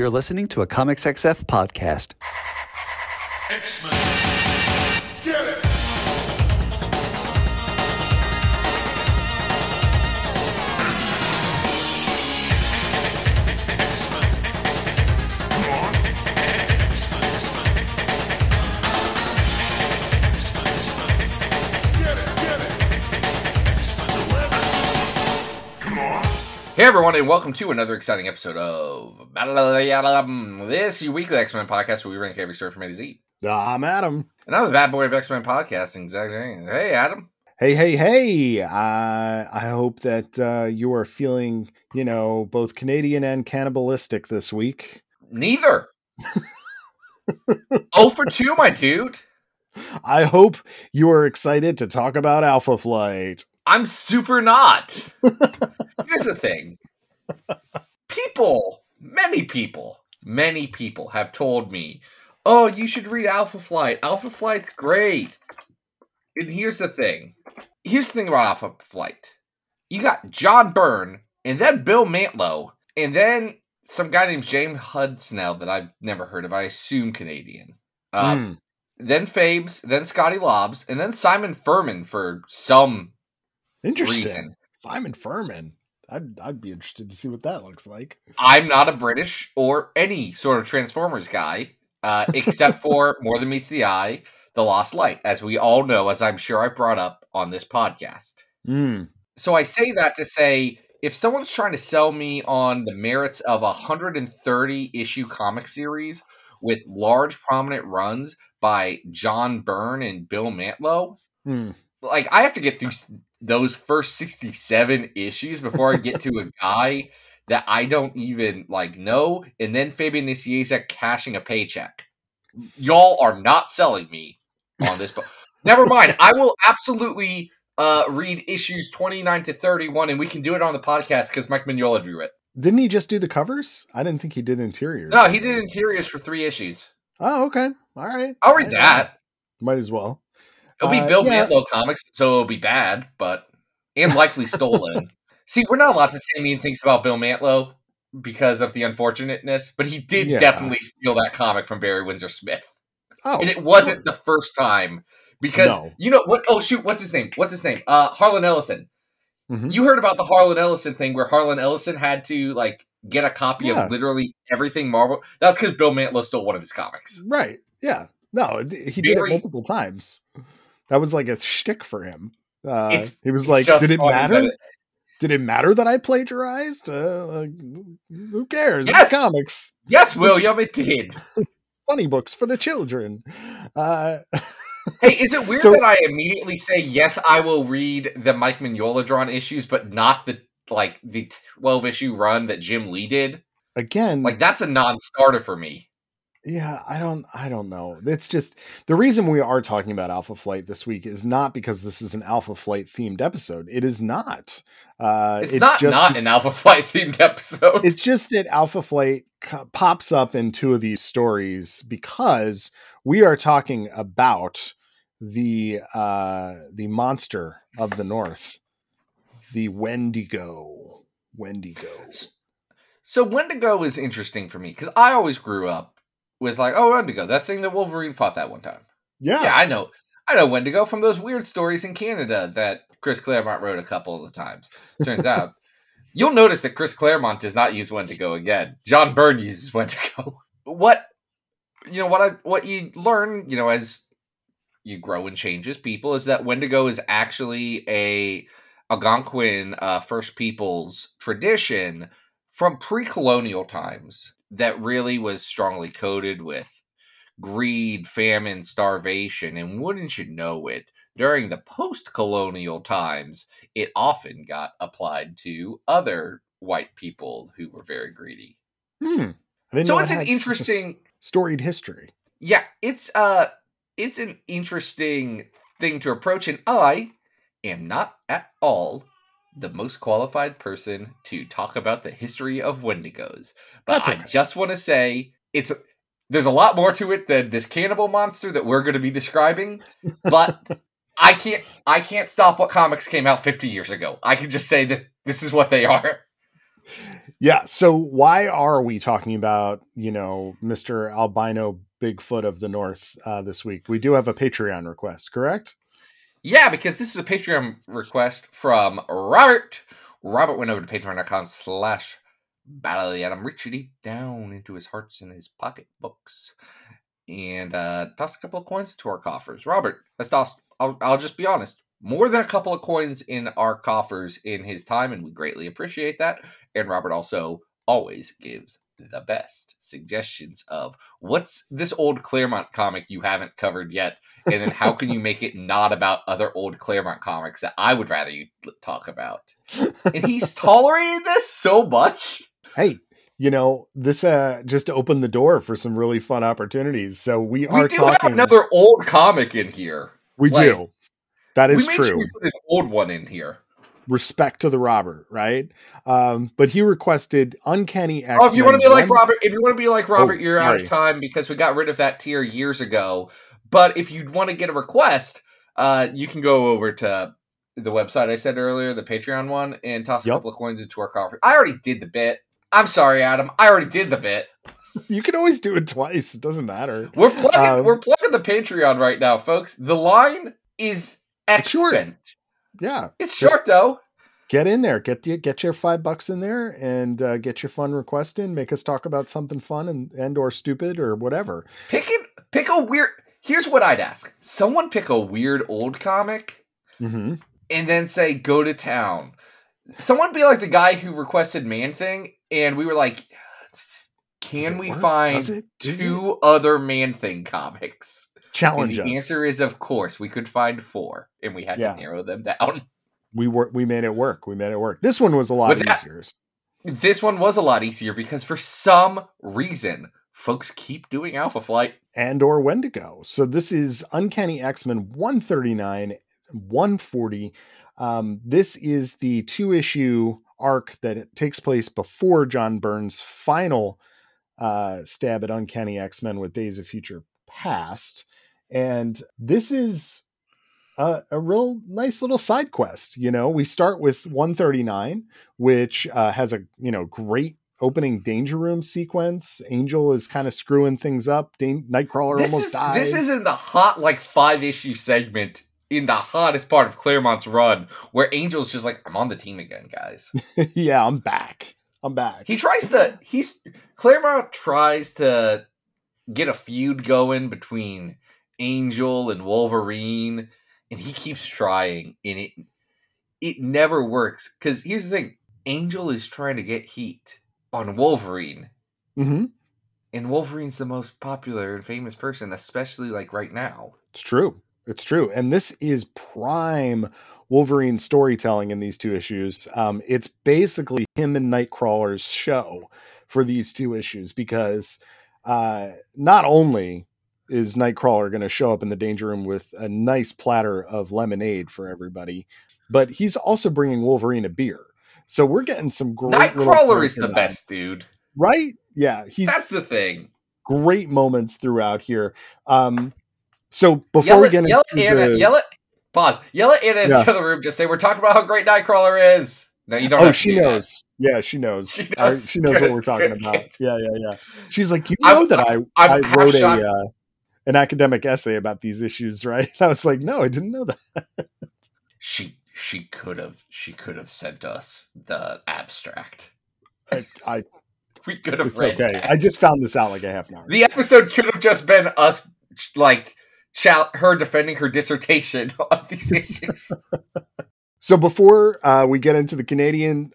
You're listening to a ComicsXF podcast. X-Men. Get it! Hey everyone, and welcome to another exciting episode of this weekly X-Men podcast where we rank every story from A to Z. I'm Adam. And I'm the bad boy of X-Men podcasting, Zach James. Hey, Adam. Hey. I hope that you are feeling, you know, both Canadian and cannibalistic this week. Neither. 0 for 2, my dude. I hope you are excited to talk about Alpha Flight. I'm super not. Here's the thing. People, many people have told me, oh, you should read Alpha Flight. Alpha Flight's great. And here's the thing. About Alpha Flight. You got John Byrne, and then Bill Mantlo, and then some guy named James Hudson that I've never heard of. I assume Canadian. Then Fabes, then Scotty Lobbs, and then Simon Furman for some interesting reason. Simon Furman. I'd be interested to see what that looks like. I'm not a British or any sort of Transformers guy, except for More Than Meets the Eye, The Lost Light, as we all know, as I'm sure I brought up on this podcast. So I say that to say, if someone's trying to sell me on the merits of a 130-issue comic series with large, prominent runs by John Byrne and Bill Mantlo, like, I have to get through those first 67 issues before I get to a guy that I don't even, like, know, and then Fabian Nicieza cashing a paycheck. Y'all are not selling me on this book. Never mind. I will absolutely read issues 29 to 31, and we can do it on the podcast because Mike Mignola drew it. Didn't he just do the covers? I didn't think he did interiors. No, he did interiors for 3 issues. Oh, okay. All right. I'll read that. Might as well. It'll be Bill Mantlo comics, so it'll be bad, but and likely stolen. See, we're not allowed to say mean things about Bill Mantlo because of the unfortunateness, but he did definitely steal that comic from Barry Windsor Smith. Oh, and it wasn't the first time because you know what? Oh shoot, what's his name? Harlan Ellison. You heard about the Harlan Ellison thing where Harlan Ellison had to like get a copy of literally everything Marvel. That's because Bill Mantlo stole one of his comics, right? Yeah, no, he did it multiple times. That was like a shtick for him. He was like, did it matter? Did it matter that I plagiarized? Like, who cares? Yes. It's comics. Yes, William, it did. Funny books for the children. Hey, is it weird that I immediately say, yes, I will read the Mike Mignola drawn issues, but not the like the 12 issue run that Jim Lee did? Again. Like, that's a non-starter for me. Yeah, I don't know. It's just the reason we are talking about Alpha Flight this week is not because this is an Alpha Flight themed episode. It is not. It's not an Alpha Flight themed episode. It's just that Alpha Flight pops up in 2 of these stories because we are talking about the monster of the North, the Wendigo. So Wendigo is interesting for me because I always grew up with like, oh, Wendigo, that thing that Wolverine fought that one time. Yeah, I know Wendigo from those weird stories in Canada that Chris Claremont wrote a couple of times. Turns out, you'll notice that Chris Claremont does not use Wendigo again. John Byrne uses Wendigo. What you learn, as you grow and change as people, is that Wendigo is actually a Algonquin First Peoples tradition from pre-colonial times that really was strongly coded with greed, famine, starvation, and wouldn't you know it, during the post-colonial times, it often got applied to other white people who were very greedy. So it's an interesting storied history. Yeah, it's an interesting thing to approach, and I am not at all the most qualified person to talk about the history of Wendigos. But okay. I just want to say there's a lot more to it than this cannibal monster that we're going to be describing, but I can't stop what comics came out 50 years ago. I can just say that this is what they are. Yeah. So why are we talking about, you know, Mr. Albino Bigfoot of the North this week? We do have a Patreon request, correct? Yeah, because this is a Patreon request from Robert. Robert went over to patreon.com/Battle of the Atom, reached deep down into his hearts and his pocketbooks, and tossed a couple of coins into our coffers. Robert has tossed, I'll just be honest, more than a couple of coins in our coffers in his time, and we greatly appreciate that. And Robert also always gives the best suggestions of what's this old Claremont comic you haven't covered yet, and then how can you make it not about other old Claremont comics that I would rather you talk about. And he's tolerated this so much. Hey, you know, this just opened the door for some really fun opportunities. So we do have another old comic in here. We like, do. That is true. We put an old one in here. Respect to the Robert, right? But he requested Uncanny X-Men. Oh, if you want to be like Robert, you're out of time because we got rid of that tier years ago. But if you'd want to get a request, you can go over to the website I said earlier, the Patreon one, and toss a couple of coins into our coffee. I already did the bit. I'm sorry, Adam. I already did the bit. You can always do it twice. It doesn't matter. We're plugging the Patreon right now, folks. The line is excellent. Yeah. It's short though. Get in there. Get your $5 in there and get your fun request in. Make us talk about something fun and or stupid or whatever. Pick a weird. Here's what I'd ask. Someone pick a weird old comic and then say, go to town. Someone be like the guy who requested Man Thing, and we were like, can we find two other Man Thing comics? Challenge us. The answer is, of course, we could find four, and we had to narrow them down. We made it work. This one was a lot easier. This one was a lot easier because for some reason, folks keep doing Alpha Flight. And or Wendigo. So this is Uncanny X-Men 139, 140. This is the 2-issue arc that it takes place before John Byrne's final stab at Uncanny X-Men with Days of Future Past. And this is a real nice little side quest. You know, we start with 139, which has a, you know, great opening Danger Room sequence. Angel is kind of screwing things up. Nightcrawler almost dies. This is in the hot, like, 5-issue segment in the hottest part of Claremont's run, where Angel's just like, I'm on the team again, guys. Yeah, I'm back. Claremont tries to get a feud going between Angel and Wolverine, and he keeps trying, and it never works. Because here's the thing, Angel is trying to get heat on Wolverine, and Wolverine's the most popular and famous person, especially like right now. It's true. And this is prime Wolverine storytelling in these 2 issues. It's basically him and Nightcrawler's show for these 2 issues, because not only is Nightcrawler going to show up in the Danger Room with a nice platter of lemonade for everybody, but he's also bringing Wolverine a beer. So we're getting some great... Nightcrawler is the best dude. Right? Yeah. That's the thing. Great moments throughout here. So before we get into yell at Anna in the other room. Just say, we're talking about how great Nightcrawler is. No, you don't. Oh, she knows. That. Yeah, she knows. She knows what we're talking about. Yeah. She's like, you know, I wrote an academic essay about these issues, right? And I was like, no, I didn't know that. She could have sent us the abstract. We could have read. Okay, that. I just found this out like a half an hour. The episode could have just been us like her defending her dissertation on these issues. So before we get into the Canadian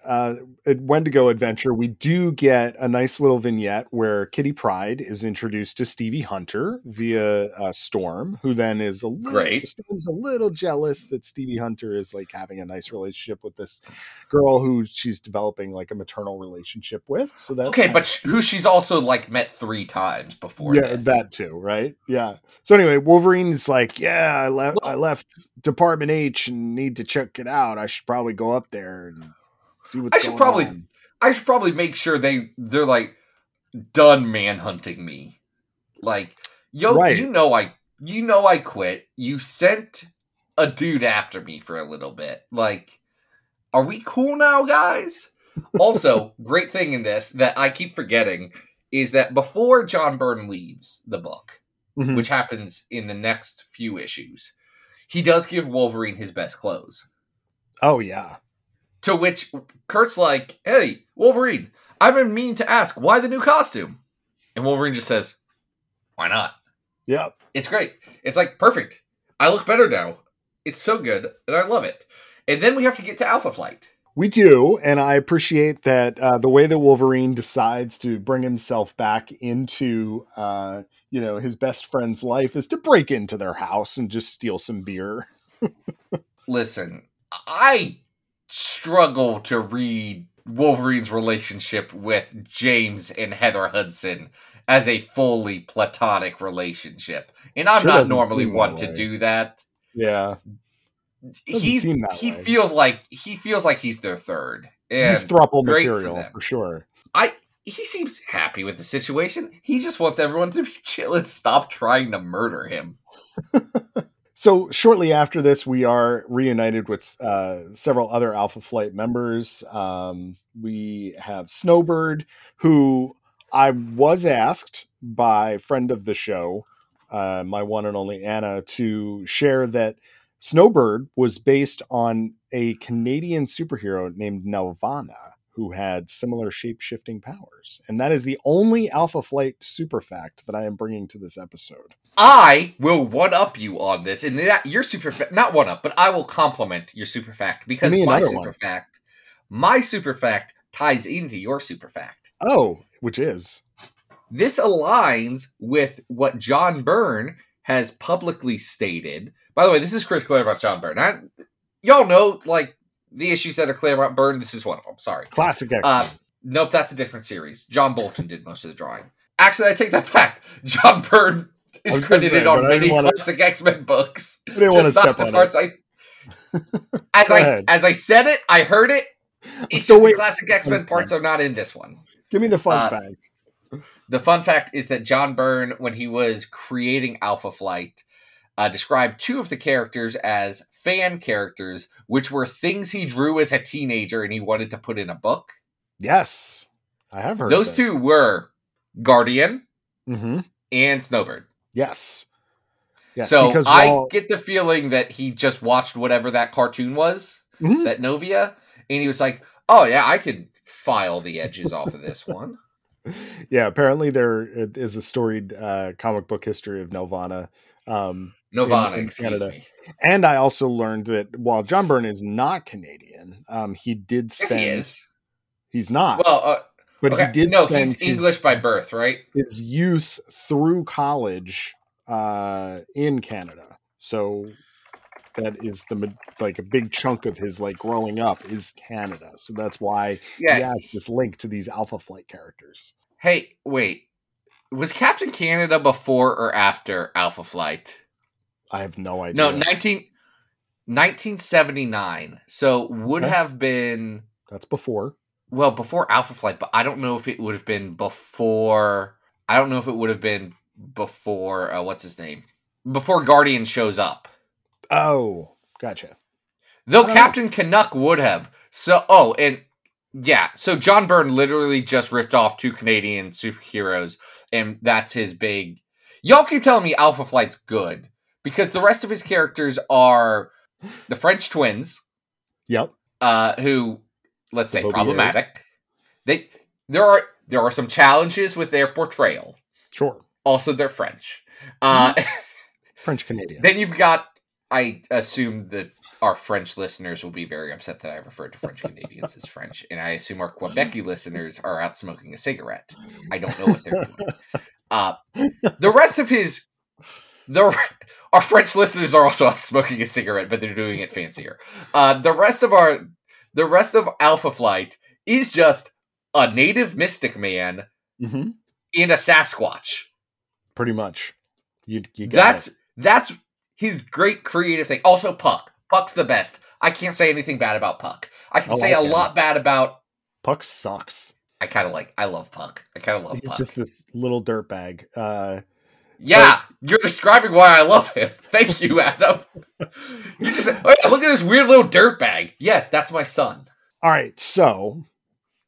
Wendigo adventure, we do get a nice little vignette where Kitty Pryde is introduced to Stevie Hunter via Storm, who then is a little jealous that Stevie Hunter is like having a nice relationship with this girl who she's developing like a maternal relationship with. So that's okay, but who she's also like met 3 times before. Yeah, that too, right? Yeah. So anyway, Wolverine's like, yeah, I left Department H and need to check it out. I should probably go up there and see what's going on. I should probably make sure they're like done manhunting me. Like, yo, right. you know I quit. You sent a dude after me for a little bit. Like, are we cool now, guys? Also, great thing in this that I keep forgetting is that before John Byrne leaves the book, mm-hmm. which happens in the next few issues, he does give Wolverine his best clothes. Oh, yeah. To which Kurt's like, hey, Wolverine, I've been meaning to ask, why the new costume? And Wolverine just says, why not? Yeah. It's great. It's like, perfect. I look better now. It's so good, and I love it. And then we have to get to Alpha Flight. We do, and I appreciate that the way that Wolverine decides to bring himself back into, his best friend's life is to break into their house and just steal some beer. Listen, I struggle to read Wolverine's relationship with James and Heather Hudson as a fully platonic relationship, and I'm not normally one to do that. Yeah. He feels like he's their third. And he's thruple material for sure. He seems happy with the situation. He just wants everyone to be chill and stop trying to murder him. So shortly after this, we are reunited with several other Alpha Flight members. We have Snowbird, who I was asked by friend of the show, my one and only Anna, to share that Snowbird was based on a Canadian superhero named Nelvana, who had similar shape-shifting powers. And that is the only Alpha Flight super fact that I am bringing to this episode. I will one-up you on this. And your super fact, not one-up, but I will compliment your super fact. Because my super fact ties into your super fact. Oh, which is? This aligns with what John Byrne has publicly stated. By the way, this is Chris Claremont, John Byrne. Y'all know, the issues that are Claremont Byrne. This is one of them. Sorry. Classic X-Men. Nope, that's a different series. John Bolton did most of the drawing. Actually, I take that back. John Byrne is credited on many Classic X-Men books. Just not the parts it. As I said it, I heard it. It's just the Classic X-Men parts are not in this one. Give me the fun fact. The fun fact is that John Byrne, when he was creating Alpha Flight, described two of the characters as fan characters, which were things he drew as a teenager and he wanted to put in a book. Yes, I have heard those two were Guardian mm-hmm. and Snowbird. Yes. Yeah, so I get the feeling that he just watched whatever that cartoon was, mm-hmm. that Novia, and he was like, oh yeah, I could file the edges off of this one. Yeah, apparently there is a storied comic book history of Nelvana. Nelvana, excuse me. And I also learned that while John Byrne is not Canadian, he did spend... Yes, he is. He's not. Well, but okay. He did spend he's English by birth, right? His youth through college in Canada. So that is a big chunk of his growing up is Canada. So that's why he has this link to these Alpha Flight characters. Hey, wait. Was Captain Canada before or after Alpha Flight? I have no idea. No, 1979. So would have been... That's before. Well, before Alpha Flight, but I don't know if it would have been before... I don't know if it would have been before... what's his name? Before Guardian shows up. Oh, gotcha. Though Captain Canuck would have. So, so John Byrne literally just ripped off two Canadian superheroes, and that's his big... Y'all keep telling me Alpha Flight's good, because the rest of his characters are the French twins. Yep. Who, let's say, problematic. There are some challenges with their portrayal. Sure. Also, they're French. French-Canadian. Then you've got... I assume that our French listeners will be very upset that I referred to French Canadians as French. And I assume our Quebecy listeners are out smoking a cigarette. I don't know what they're doing. The rest of his... Our French listeners are also out smoking a cigarette, but they're doing it fancier. The rest of Alpha Flight is just a native mystic man mm-hmm. in a Sasquatch. Pretty much. You got it. That's... He's great creative thing. Also, Puck. Puck's the best. I can't say anything bad about Puck. I can say a lot bad about... Puck sucks. I love Puck. He's just this little dirtbag. You're describing why I love him. Thank you, Adam. You just look at this weird little dirtbag. Yes, that's my son. All right, so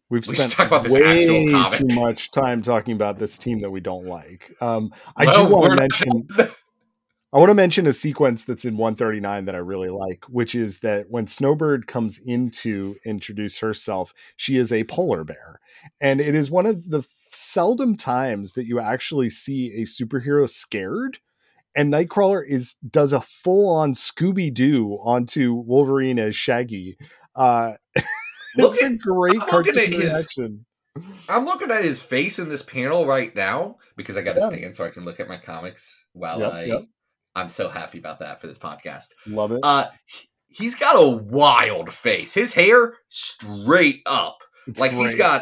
We've spent way too much time talking about this team that we don't like. I want to mention a sequence that's in 139 that I really like, which is that when Snowbird comes in to introduce herself, she is a polar bear. And it is one of the seldom times that you actually see a superhero scared. And Nightcrawler does a full-on Scooby-Doo onto Wolverine as Shaggy. It's a great cartoon reaction. I'm looking at his face in this panel right now because I got to stand so I can look at my comics while I'm so happy about that for this podcast. Love it. He's got a wild face. His hair straight up. It's like great.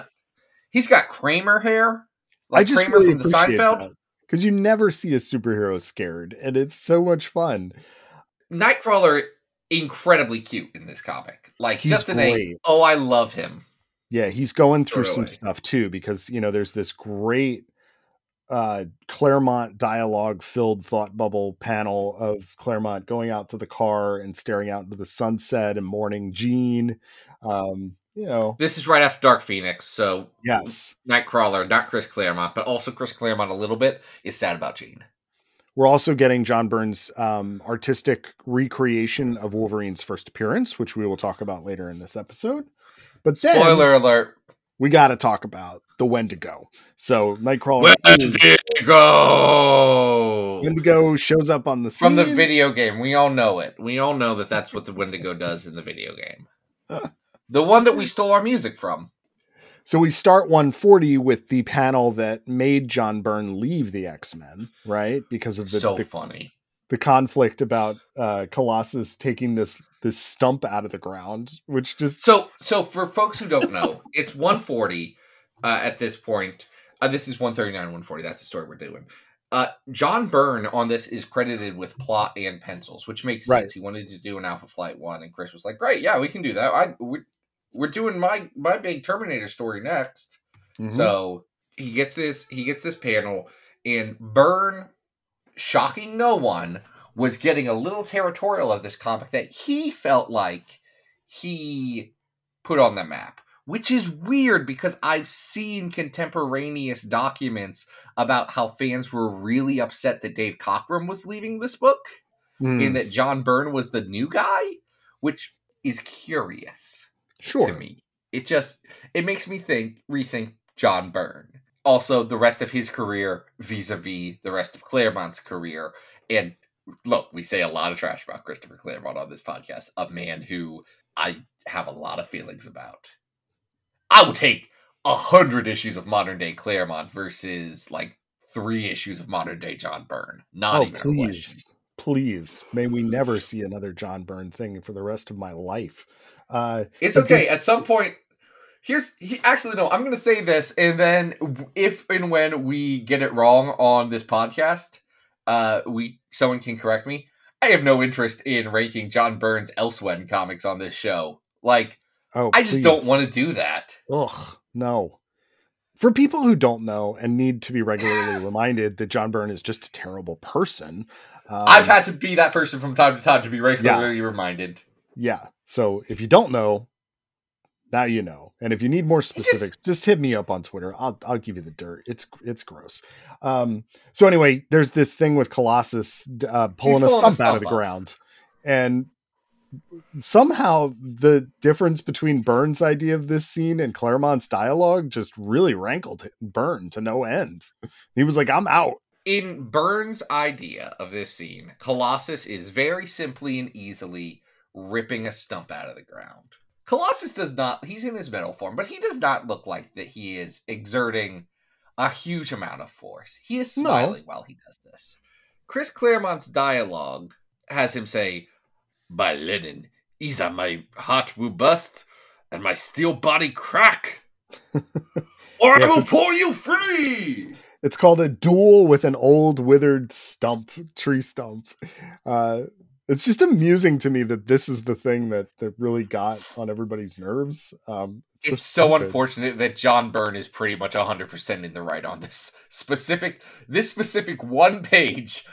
He's got Kramer hair. Like I just Kramer really from the Seinfeld. Because you never see a superhero scared, and it's so much fun. Nightcrawler, incredibly cute in this comic. Like he's just I love him. Yeah, he's going through some stuff too, because there's this great Claremont dialogue filled thought bubble panel of Claremont going out to the car and staring out into the sunset and mourning Jean. This is right after Dark Phoenix, so yes, Nightcrawler, not Chris Claremont, but also Chris Claremont a little bit is sad about Jean. We're also getting John Byrne's artistic recreation of Wolverine's first appearance, which we will talk about later in this episode. But then, spoiler alert, we got to talk about the Wendigo. So Nightcrawler, Wendigo shows up on the scene from the video game. We all know it. We all know that that's what the Wendigo does in the video game. The one that we stole our music from. So we start 140 with the panel that made John Byrne leave the X-Men, right? Because of the conflict about Colossus taking this stump out of the ground, which just... So for folks who don't know, it's 140 at this point. This is 139, 140. That's the story we're doing. John Byrne on this is credited with plot and pencils, which makes sense. He wanted to do an Alpha Flight 1, and Chris was like, great, yeah, we can do that. We're doing my big Terminator story next. Mm-hmm. So he gets this panel, and Byrne, shocking no one, was getting a little territorial of this comic that he felt like he put on the map, which is weird because I've seen contemporaneous documents about how fans were really upset that Dave Cockrum was leaving this book and that John Byrne was the new guy, which is curious. Sure. To me, it makes me rethink John Byrne. Also, the rest of his career vis-a-vis the rest of Claremont's career. And look, we say a lot of trash about Christopher Claremont on this podcast, a man who I have a lot of feelings about. I would take 100 issues of modern day Claremont versus like 3 issues of modern day John Byrne. Please, may we never see another John Byrne thing for the rest of my life. It's okay. At some point, I'm going to say this, and then if and when we get it wrong on this podcast, someone can correct me. I have no interest in ranking John Byrne's Elsewhere comics on this show. I just don't want to do that. Ugh, no. For people who don't know and need to be regularly reminded that John Byrne is just a terrible person, I've had to be that person from time to time to be regularly reminded. Yeah. So if you don't know, now you know. And if you need more specifics, just hit me up on Twitter. I'll give you the dirt. It's gross. So anyway, there's this thing with Colossus pulling a stump out of the ground. And somehow the difference between Byrne's idea of this scene and Claremont's dialogue just really rankled Byrne to no end. He was like, I'm out. In Byrne's idea of this scene, Colossus is very simply and easily ripping a stump out of the ground. Colossus does not, he's in his metal form, but he does not look like that he is exerting a huge amount of force. He is smiling while he does this. Chris Claremont's dialogue has him say, by Lenin, is on my heart will bust and my steel body crack, or I will pour you free! It's called a duel with an old withered tree stump. It's just amusing to me that this is the thing that really got on everybody's nerves. It's so unfortunate that John Byrne is pretty much 100% in the right on this specific one page.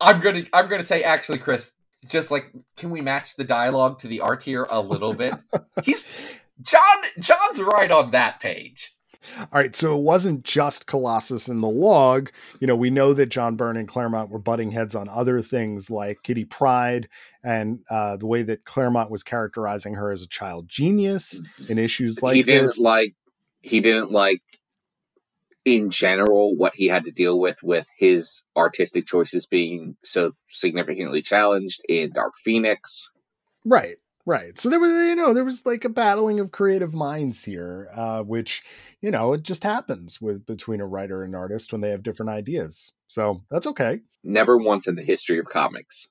I'm gonna say, actually, Chris, just like, can we match the dialogue to the art here a little bit? He's John's right on that page. All right, so it wasn't just Colossus in the log. You know, we know that John Byrne and Claremont were butting heads on other things like Kitty Pryde and the way that Claremont was characterizing her as a child genius in issues like he didn't like in general what he had to deal with his artistic choices being so significantly challenged in Dark Phoenix. Right. Right. So there was like a battling of creative minds here, which, you know, it just happens between a writer and artist when they have different ideas. So that's okay. Never once in the history of comics.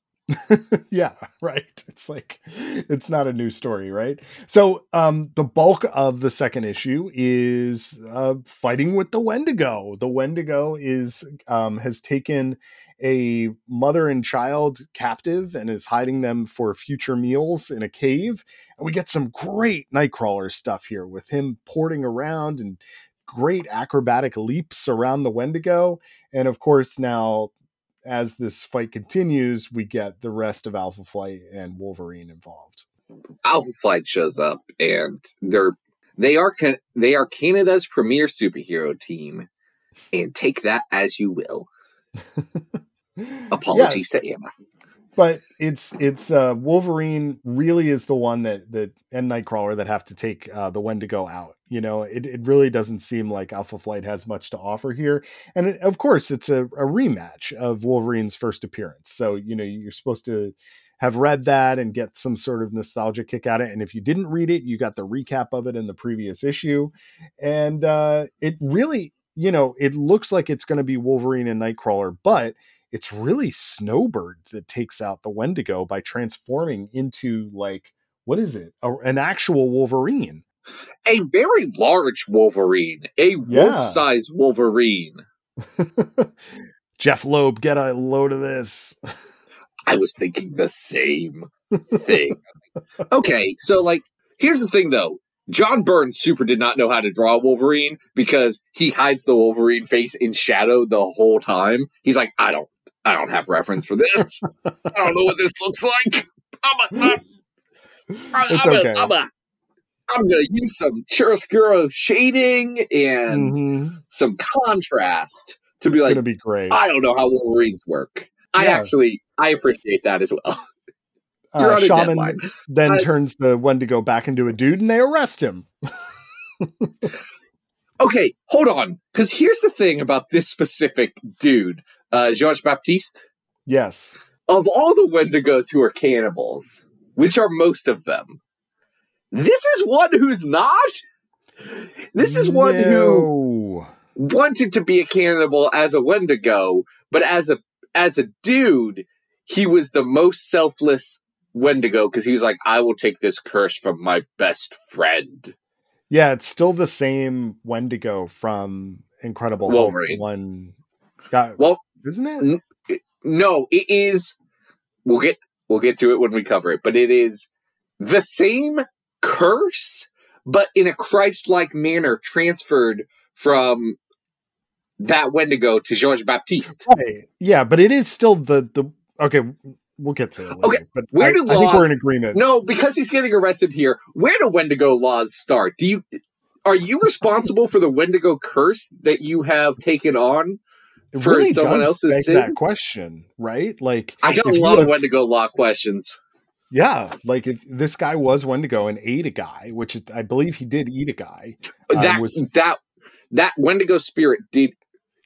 Yeah, right. It's like, it's not a new story, right? So the bulk of the second issue is fighting with the Wendigo. The Wendigo has taken a mother and child captive and is hiding them for future meals in a cave. And we get some great Nightcrawler stuff here with him porting around and great acrobatic leaps around the Wendigo. And of course, now as this fight continues, we get the rest of Alpha Flight and Wolverine involved. Alpha Flight shows up and they are Canada's premier superhero team, and take that as you will. Apologies to Emma, but it's Wolverine really is the one that and Nightcrawler that have to take the Wendigo out. You know, it really doesn't seem like Alpha Flight has much to offer here, and of course it's a rematch of Wolverine's first appearance. So you know you're supposed to have read that and get some sort of nostalgia kick out of it. And if you didn't read it, you got the recap of it in the previous issue, and it really. You know, it looks like it's going to be Wolverine and Nightcrawler, but it's really Snowbird that takes out the Wendigo by transforming into, like, what is it? An actual Wolverine. A very large Wolverine. A wolf-sized Wolverine. Jeff Loeb, get a load of this. I was thinking the same thing. Okay, so, like, here's the thing, though. John Byrne super did not know how to draw Wolverine because he hides the Wolverine face in shadow the whole time. He's like, I don't have reference for this. I don't know what this looks like. I'm going to use some chiaroscuro shading and some contrast to be like, gonna be great. I don't know how Wolverines work. Yeah. I appreciate that as well. Shaman then turns the Wendigo back into a dude and they arrest him. Okay, hold on. Because here's the thing about this specific dude, George Baptiste. Yes. Of all the Wendigos who are cannibals, which are most of them, this is one who's not. This is one who wanted to be a cannibal as a Wendigo, but as a dude, he was the most selfless Wendigo because he was like, I will take this curse from my best friend. Yeah, it's still the same Wendigo from Incredible Wolverine. Isn't it? No, it is. We'll get to it when we cover it, but it is the same curse, but in a Christ-like manner transferred from that Wendigo to George Baptiste. Right. Yeah, but it is still the okay, we'll get to it later. Okay, but I think we're in agreement. No, because he's getting arrested here. Where do Wendigo laws start? Are you responsible for the Wendigo curse that you have taken on for really someone else's sins? That question, right? Like I got a lot of Wendigo law questions. Yeah, like if this guy was Wendigo and ate a guy, which I believe he did eat a guy. That Wendigo spirit did.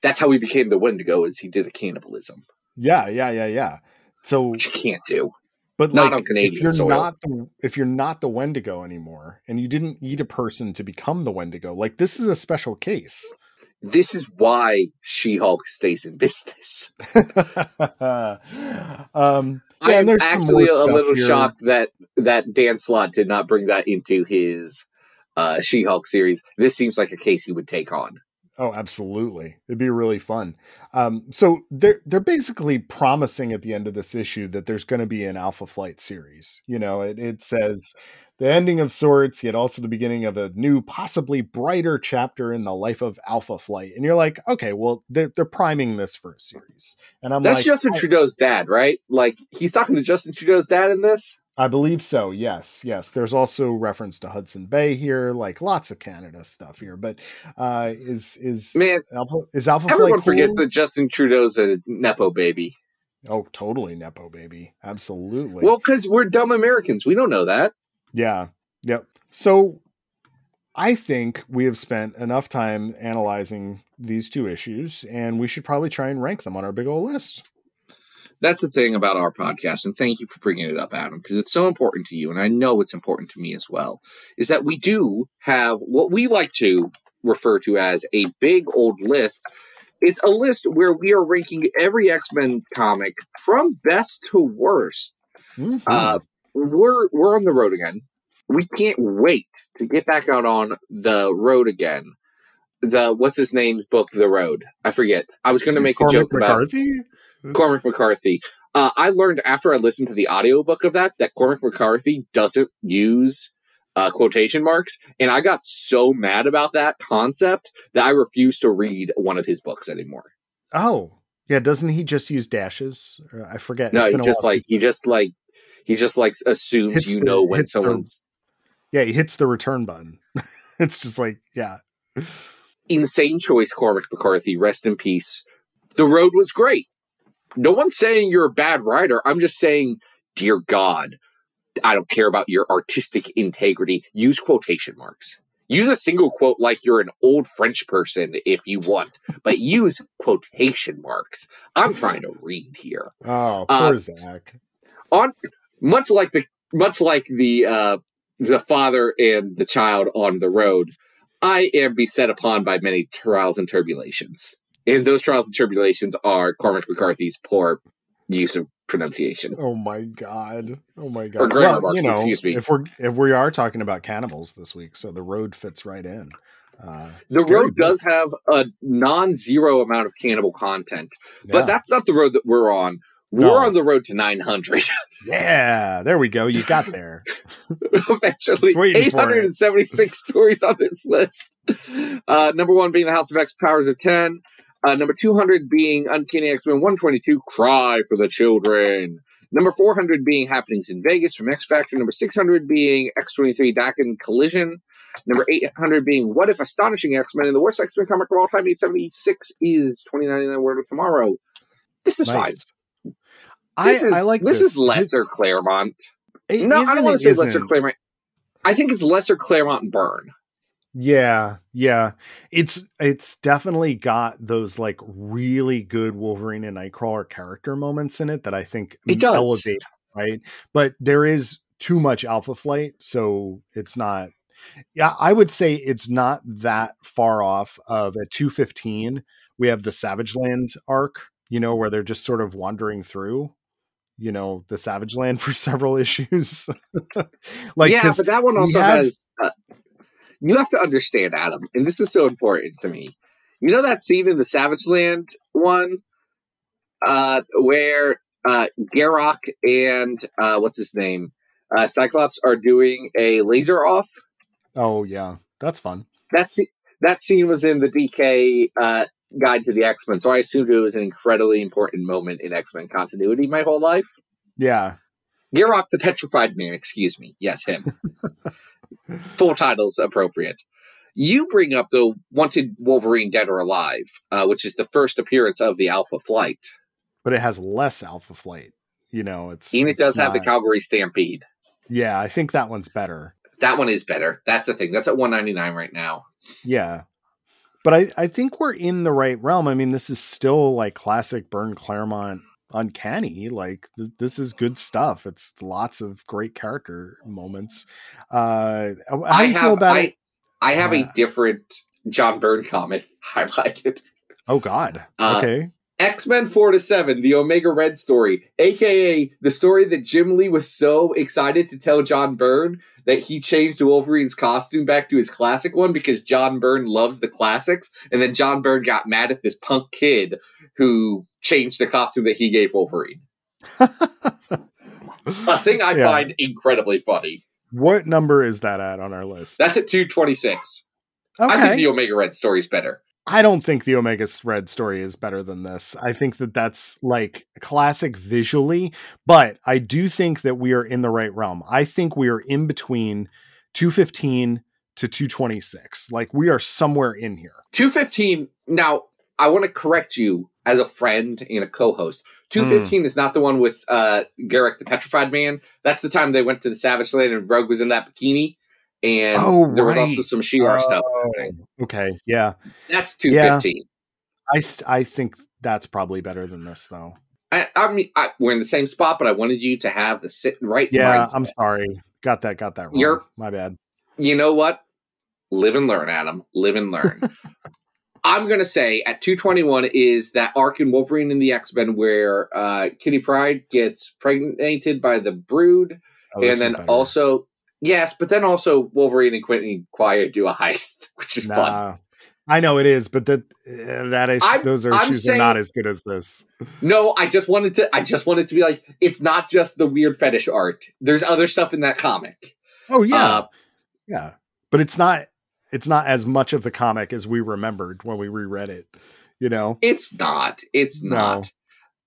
That's how he became the Wendigo. Is he did a cannibalism. Yeah. So which you can't do, but not like, on Canadian soil. If you're not the Wendigo anymore, and you didn't eat a person to become the Wendigo, like this is a special case. This is why She-Hulk stays in business. I'm actually a little shocked that Dan Slott did not bring that into his She-Hulk series. This seems like a case he would take on. Oh, absolutely. It'd be really fun. So they're basically promising at the end of this issue that there's going to be an Alpha Flight series. You know, it says the ending of sorts, yet also the beginning of a new, possibly brighter chapter in the life of Alpha Flight. And you're like, okay, well, they're priming this for a series. And that's Justin Trudeau's dad, right? Like he's talking to Justin Trudeau's dad in this. I believe so. Yes. There's also reference to Hudson Bay here, like lots of Canada stuff here. But is Alpha everyone Flight forgets cool? that Justin Trudeau's a nepo baby. Oh, totally nepo baby. Absolutely. Well, because we're dumb Americans, we don't know that. Yeah. Yep. So I think we have spent enough time analyzing these two issues, and we should probably try and rank them on our big old list. That's the thing about our podcast, and thank you for bringing it up, Adam, because it's so important to you, and I know it's important to me as well, is that we do have what we like to refer to as a big old list. It's a list where we are ranking every X-Men comic from best to worst. Mm-hmm. We're on the road again. We can't wait to get back out on the road again. The what's his name's book, The Road? I forget. I was going to make Cormac a joke McCarthy? About Cormac McCarthy. I learned after I listened to the audiobook of that Cormac McCarthy doesn't use quotation marks, and I got so mad about that concept that I refused to read one of his books anymore. Oh, yeah, doesn't he just use dashes? I forget. No, he just assumes hits when someone's. Yeah, he hits the return button. It's just like, yeah. Insane choice, Cormac McCarthy. Rest in peace. The Road was great. No one's saying you're a bad writer. I'm just saying, dear God, I don't care about your artistic integrity. Use quotation marks. Use a single quote like you're an old French person if you want, but use quotation marks. I'm trying to read here. Oh, poor Zach. On much like the father and the child on The Road, I am beset upon by many trials and tribulations. And those trials and tribulations are Cormac McCarthy's poor use of pronunciation. Oh my god. Or grammar marks, excuse me. If we are talking about cannibals this week, so The Road fits right in. The Road does have a non-zero amount of cannibal content, but that's not the road that we're on. We're on the road to 900. Yeah, there we go. You got there. Eventually, 876 stories on this list. Number one being The House of X, Powers of 10. Number 200 being Uncanny X-Men 122, Cry for the Children. Number 400 being Happenings in Vegas from X-Factor. Number 600 being X-23, Dakin Collision. Number 800 being What If, Astonishing X-Men. And the worst X-Men comic of all time, 876, is 2099 World of Tomorrow. This is nice. Fine. This is lesser Claremont. I don't want to say lesser Claremont. I think it's lesser Claremont Byrne. Yeah. It's definitely got those like really good Wolverine and Nightcrawler character moments in it that I think elevate, right? But there is too much Alpha Flight, so it's not. Yeah, I would say it's not that far off of at 215. We have the Savage Land arc, where they're just sort of wandering through, the Savage Land for several issues. But that one also has. You have to understand, Adam, and this is so important to me. That scene in the Savage Land one, where Garrock and what's his name, Cyclops are doing a laser off. Oh yeah, that's fun. That scene was in the DK Guide to the X-Men, so I assumed it was an incredibly important moment in X-Men continuity my whole life. Yeah. Garrock the Petrified Man, excuse me. Yes, him. Full title's appropriate. You bring up the Wanted Wolverine Dead or Alive, which is the first appearance of the Alpha Flight. But it has less Alpha Flight. It does have the Calgary Stampede. Yeah, I think that one's better. That one is better. That's the thing. That's at 199 right now. Yeah. But I think we're in the right realm. I mean, this is still like classic Byrne Claremont uncanny. Like this is good stuff. It's lots of great character moments. I have a different John Byrne comic highlighted. Oh God. Okay. X-Men 4-7, the Omega Red story, aka the story that Jim Lee was so excited to tell John Byrne that he changed Wolverine's costume back to his classic one because John Byrne loves the classics, and then John Byrne got mad at this punk kid who changed the costume that he gave Wolverine. A thing I find incredibly funny. What number is that at on our list? That's at 226. Okay. I think the Omega Red story's better. I don't think the Omega Red story is better than this. I think that that's like classic visually, but I do think that we are in the right realm. I think we are in between 215 to 226. Like, we are somewhere in here. 215. Now, I want to correct you as a friend and a co-host. 215 is not the one with Garrick the Petrified Man. That's the time they went to the Savage Land and Rogue was in that bikini. And there was also some She-Ra stuff happening. Okay, yeah. That's 215. Yeah. I think that's probably better than this, though. I mean, we're in the same spot, but I wanted you to have the right mindset. Yeah, I'm sorry. Got that wrong. My bad. You know what? Live and learn, Adam. Live and learn. I'm going to say at 221 is that arc in Wolverine and the X-Men where Kitty Pryde gets pregnant by the Brood. And then also... Yes, but then also Wolverine and Quentin Quire do a heist, which is fun. I know it is, but those issues are not as good as this. No, I just wanted to be like, it's not just the weird fetish art. There's other stuff in that comic. Oh yeah, yeah, but it's not as much of the comic as we remembered when we reread it. You know, it's not.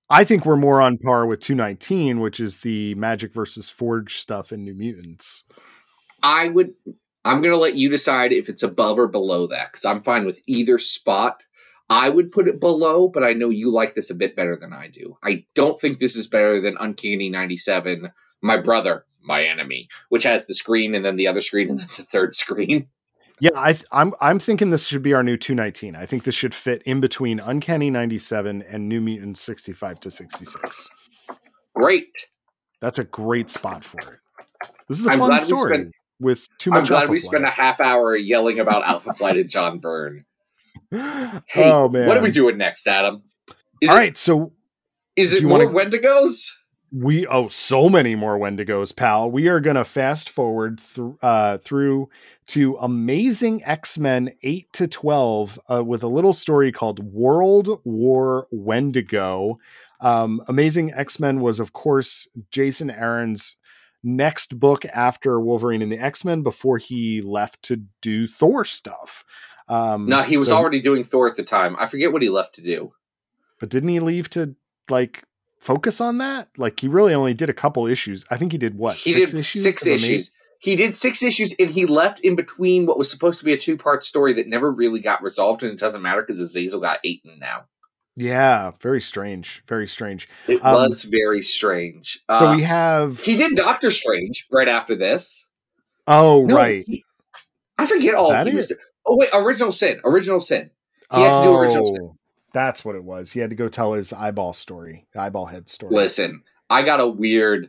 I think we're more on par with 219, which is the Magic versus Forge stuff in New Mutants. I'm going to let you decide if it's above or below that, because I'm fine with either spot. I would put it below, but I know you like this a bit better than I do. I don't think this is better than Uncanny 97, My Brother, My Enemy, which has the screen and then the other screen and then the third screen. Yeah, I'm thinking this should be our new 219. I think this should fit in between Uncanny 97 and New Mutants 65 to 66. Great. That's a great spot for it. This is a fun story with too much. I'm glad we spent a half hour yelling about Alpha Flight and John Byrne. Hey, oh, man. What are we doing next, Adam? Is it more Wendigos? We owe so many more Wendigos, pal. We are going to fast forward through to Amazing X-Men 8 to 12 with a little story called World War Wendigo. Amazing X-Men was, of course, Jason Aaron's next book after Wolverine and the X-Men before he left to do Thor stuff. No, he was already doing Thor at the time. I forget what he left to do. But didn't he leave to, like... focus on that? Like, he really only did a couple issues. I think he did what? He did 6 issues, and he left in between what was supposed to be a 2-part story that never really got resolved, and it doesn't matter because Azazel got eaten now. Yeah, very strange. Very strange. It was very strange. So we have... He did Doctor Strange right after this. Oh, no, right. Original Sin. He had to do Original Sin. That's what it was. He had to go tell his eyeball head story. Listen, I got a weird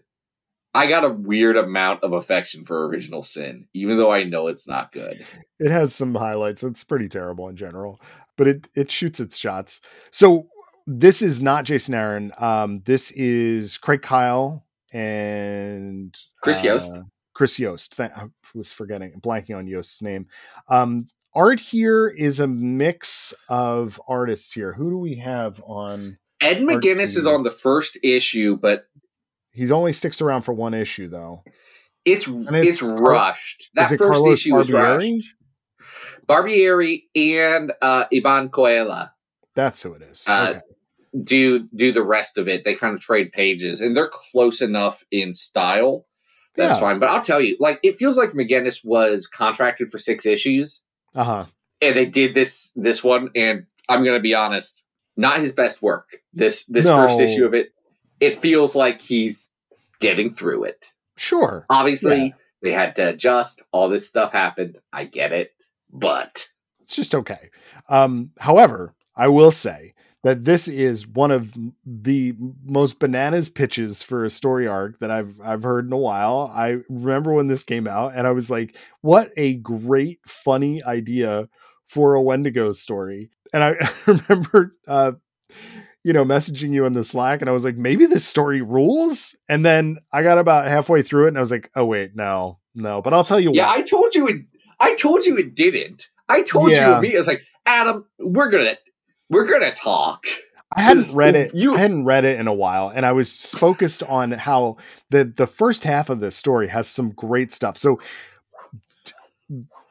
amount of affection for Original Sin, even though I know it's not good. It has some highlights. It's pretty terrible in general, but it shoots its shots. So this is not Jason Aaron. This is Craig Kyle and Chris Yost. Chris Yost. I was blanking on Yost's name. Art here is a mix of artists here. Who do we have on? Ed McGuinness is on the first issue, but he only sticks around for one issue, though. It's rushed. That first issue was rushed. Barbieri and Ivan Coelho. That's who it is. Okay. Do the rest of it. They kind of trade pages, and they're close enough in style. That's fine. But I'll tell you, like, it feels like McGuinness was contracted for 6 issues. Uh-huh. And they did this one, and I'm going to be honest, not his best work. This first issue of it, it feels like he's getting through it. Sure. Obviously, They had to adjust. All this stuff happened. I get it, but... It's just okay. However, I will say that this is one of the most bananas pitches for a story arc that I've heard in a while. I remember when this came out and I was like, what a great, funny idea for a Wendigo story. And I remember, messaging you on the Slack and I was like, maybe this story rules. And then I got about halfway through it and I was like, oh wait, no, but I'll tell you what. Yeah, I told you it didn't. I told you and me. I was like, Adam, we're gonna talk. I hadn't read it in a while, and I was focused on how the first half of this story has some great stuff. So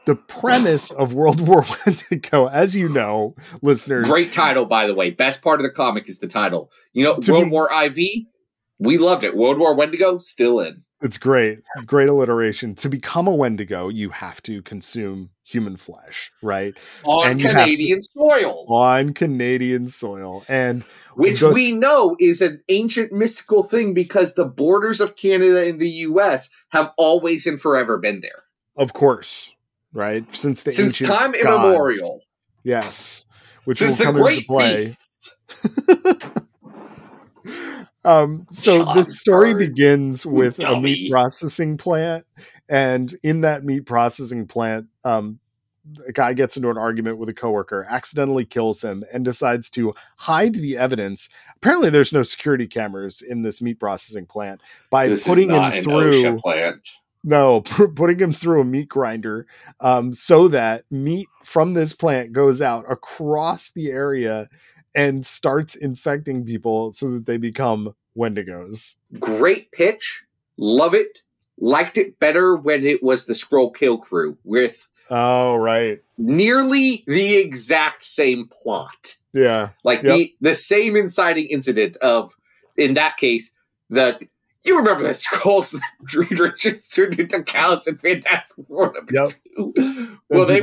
The premise of World War Wendigo, as you know, listeners... Great title, by the way. Best part of the comic is the title. You know, World War IV, we loved it. World War Wendigo, still in. It's great. Great alliteration. To become a Wendigo, you have to consume human flesh, right? On Canadian soil. On Canadian soil. And... which we know is an ancient mystical thing because the borders of Canada and the U.S. have always and forever been there. Of course, right? Since time immemorial. Gods. Yes. Which since will the come great beasts. This story begins with a meat processing plant. And in that meat processing plant, a guy gets into an argument with a coworker, accidentally kills him, and decides to hide the evidence. Apparently there's no security cameras in this meat processing plant by putting him through a meat grinder so that meat from this plant goes out across the area and starts infecting people so that they become Wendigos. Great pitch. Love it. Liked it better when it was the Skrull Kill Crew with nearly the exact same plot. Yeah. The same inciting incident of, in that case, you remember the Skrulls that Dreidrich inserted the cows in Fantastic Four #2. Well, they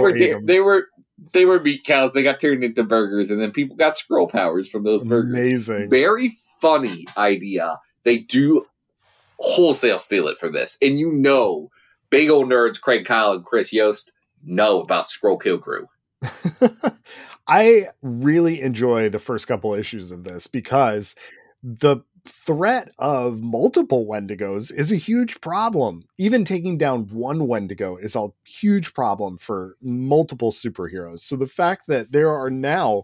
were meat cows. They got turned into burgers, and then people got Skrull powers from those burgers. Amazing. Very funny idea. They do wholesale steal it for this. And you know, big old nerds, Craig Kyle and Chris Yost, know about Skrull Kill Crew. I really enjoy the first couple issues of this because the threat of multiple Wendigos is a huge problem. Even taking down one Wendigo is a huge problem for multiple superheroes. So the fact that there are now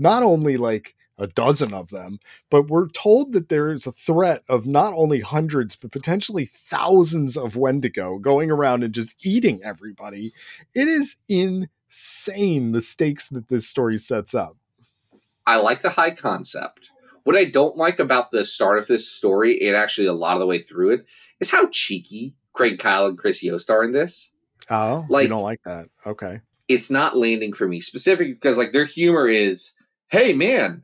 not only like a dozen of them, but we're told that there is a threat of not only hundreds, but potentially thousands of Wendigo going around and just eating everybody. It is insane, the stakes that this story sets up. I like the high concept. What I don't like about the start of this story, and actually a lot of the way through it, is how cheeky Craig Kyle and Chris Yost are in this. Oh, you don't like that. Okay. It's not landing for me specifically because their humor is, hey, man,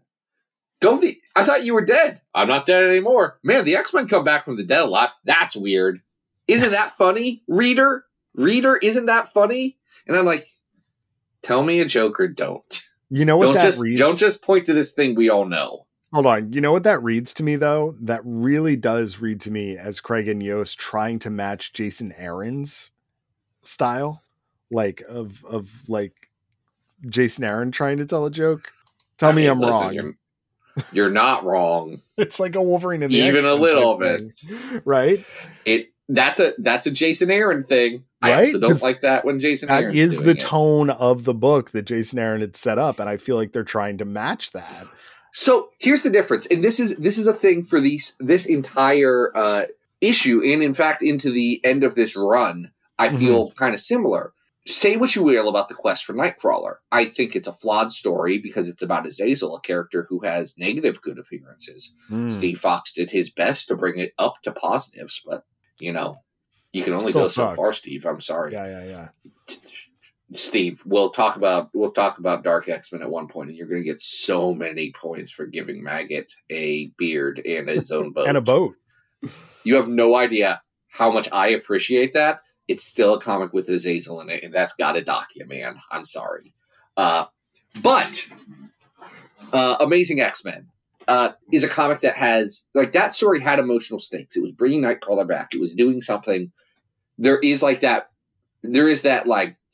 I thought you were dead. I'm not dead anymore. Man, the X-Men come back from the dead a lot. That's weird. Isn't that funny, reader? Reader, isn't that funny? And I'm like, tell me a joke or don't. You know what reads? Don't just point to this thing we all know. Hold on. You know what that reads to me, though? That really does read to me as Craig and Yost trying to match Jason Aaron's style, Jason Aaron trying to tell a joke. Tell me I'm wrong. You're not wrong. It's like a Wolverine in the X-Men. Even a little bit. Right? That's a Jason Aaron thing. Right? I also don't like that when Jason Aaron is the tone of the book that Jason Aaron had set up, and I feel like they're trying to match that. So here's the difference, and this is a thing for this entire issue, and in fact into the end of this run, I feel kind of similar. Say what you will about the quest for Nightcrawler. I think it's a flawed story because it's about Azazel, a character who has negative good appearances. Steve Fox did his best to bring it up to positives, but, you can only go so far, Steve. I'm sorry. Yeah. Steve, we'll talk about Dark X-Men at one point, and you're going to get so many points for giving Maggot a beard and his own boat. And a boat. You have no idea how much I appreciate that. It's still a comic with Azazel in it, and that's got to dock you, man. I'm sorry. But Amazing X-Men is a comic that has, that story had emotional stakes. It was bringing Nightcrawler back. It was doing something. There is that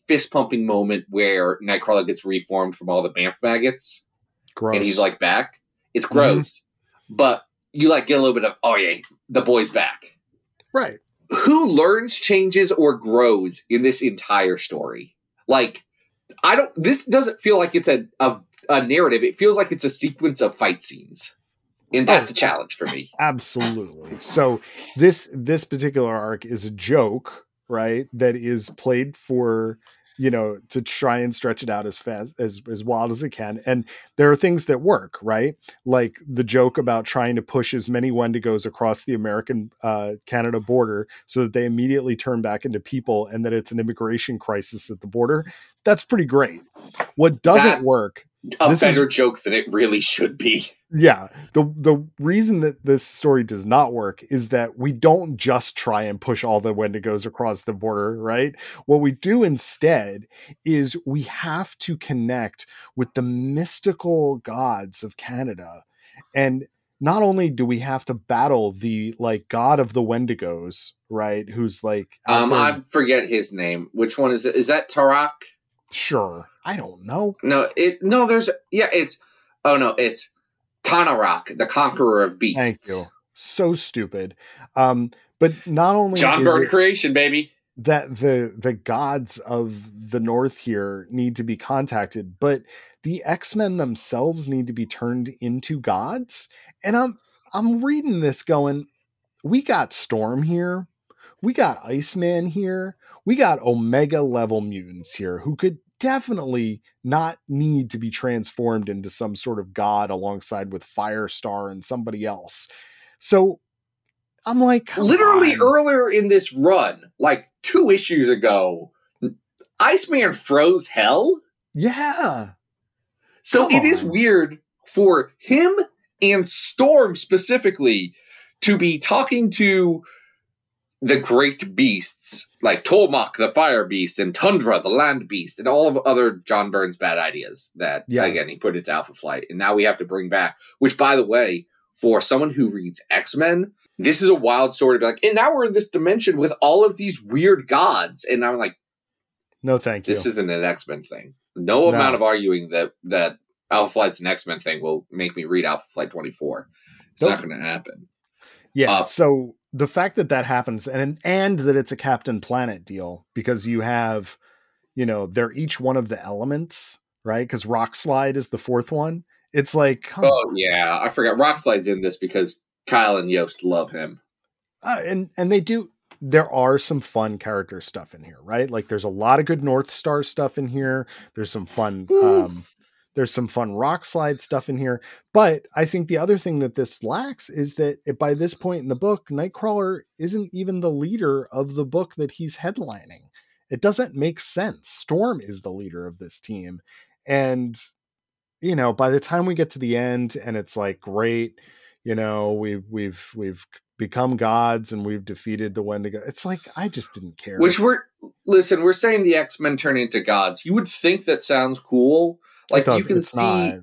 fist-pumping moment where Nightcrawler gets reformed from all the Banff maggots. Gross. And he's, back. It's gross. Mm-hmm. But you, get a little bit of, oh, yeah, the boy's back. Right. Who learns, changes, or grows in this entire story? This doesn't feel like it's a narrative. It feels like it's a sequence of fight scenes. And that's a challenge for me. Absolutely. So this particular arc is a joke, right? That is played for you know, to try and stretch it out as fast, as wild as it can. And there are things that work, right? Like the joke about trying to push as many Wendigos across the American Canada border so that they immediately turn back into people and that it's an immigration crisis at the border. That's pretty great. What doesn't work. This is a better joke than it really should be. Yeah. The reason that this story does not work is that we don't just try and push all the Wendigos across the border, right? What we do instead is we have to connect with the mystical gods of Canada. And not only do we have to battle the like god of the Wendigos, right? Who's like I forget his name. Which one is it? Is that Tarak? Sure. I don't know. It's Tanaraq, the conqueror of beasts. Thank you. So stupid. But not only John Byrne creation, baby, that the gods of the North here need to be contacted, but the X-Men themselves need to be turned into gods. And I'm reading this going, we got Storm here. We got Iceman here. We got Omega level mutants here who could definitely not need to be transformed into some sort of god alongside with Firestar and somebody else. So I'm like, literally earlier in this run, like 2 issues ago, Iceman froze hell. Yeah. So it is weird for him and Storm specifically to be talking to the great beasts, like Tolmach, the fire beast, and Tundra, the land beast, and all of other John Byrne's bad ideas that, again, he put into Alpha Flight. And now we have to bring back, which, by the way, for someone who reads X-Men, this is a wild story to be like, and now we're in this dimension with all of these weird gods. And I'm like, no, thank you. This isn't an X-Men thing. No amount of arguing that Alpha Flight's an X-Men thing will make me read Alpha Flight 24. It's not going to happen. Yeah, so... the fact that that happens and that it's a Captain Planet deal, because you have, you know, they're each one of the elements, right? Because Rock Slide is the 4th one. It's like, I forgot Rock Slide's in this because Kyle and Yost love him. And they do. There are some fun character stuff in here, right? Like there's a lot of good North Star stuff in here. There's some fun, there's some fun Rock Slide stuff in here, but I think the other thing that this lacks is that by this point in the book, Nightcrawler isn't even the leader of the book that he's headlining. It doesn't make sense. Storm is the leader of this team. And, you know, by the time we get to the end and it's like, great, you know, we've become gods and we've defeated the Wendigo. It's like, I just didn't care. We're saying the X-Men turn into gods. You would think that sounds cool. Like you can see,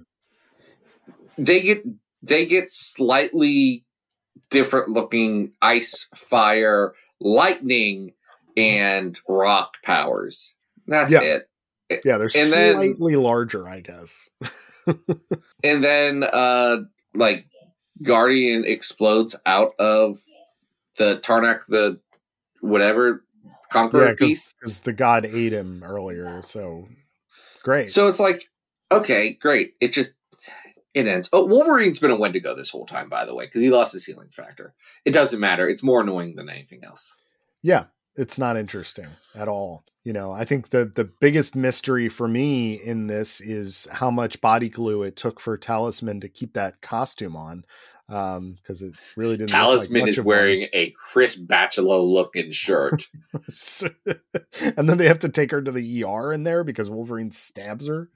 they get slightly different looking ice, fire, lightning, and rock powers. That's it. Yeah, they're slightly larger, I guess. And then, like Guardian explodes out of the Tarnak, the whatever conqueror beast, because the god ate him earlier. So great. So it's like. Okay, great. It ends. Oh, Wolverine's been a Wendigo this whole time, by the way, because he lost his healing factor. It doesn't matter. It's more annoying than anything else. Yeah, it's not interesting at all. You know, I think the biggest mystery for me in this is how much body glue it took for Talisman to keep that costume on. Because it really didn't. Talisman is wearing a Chris Bachalo looking shirt, and then they have to take her to the ER in there because Wolverine stabs her.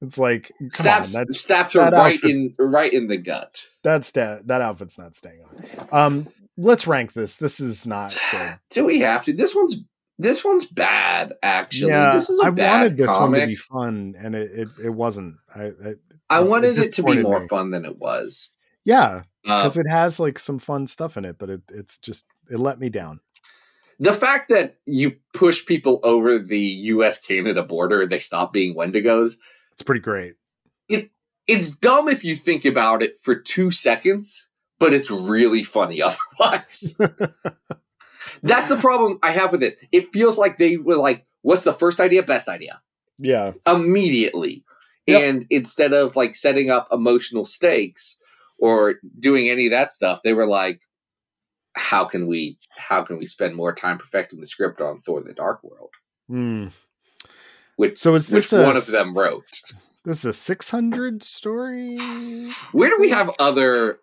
It's like stabs her right in the gut. That outfit's not staying on. Let's rank this. This is not. Do we have to? This one's bad. Actually, yeah, this is a bad wanted this comic. One to be fun, and it wasn't. I wanted it to be more fun than it was. Yeah, because it has like some fun stuff in it, but it let me down. The fact that you push people over the U.S.-Canada border and they stop being Wendigos. It's pretty great. It's dumb if you think about it for 2 seconds, but it's really funny otherwise. That's the problem I have with this. It feels like they were like, what's the first idea? Best idea. Yeah. Immediately. Yep. And instead of like setting up emotional stakes... or doing any of that stuff, they were like, how can we spend more time perfecting the script on Thor: The Dark World? Mm. which, so is this which one of them wrote. This is a 600 story? Where do we have other...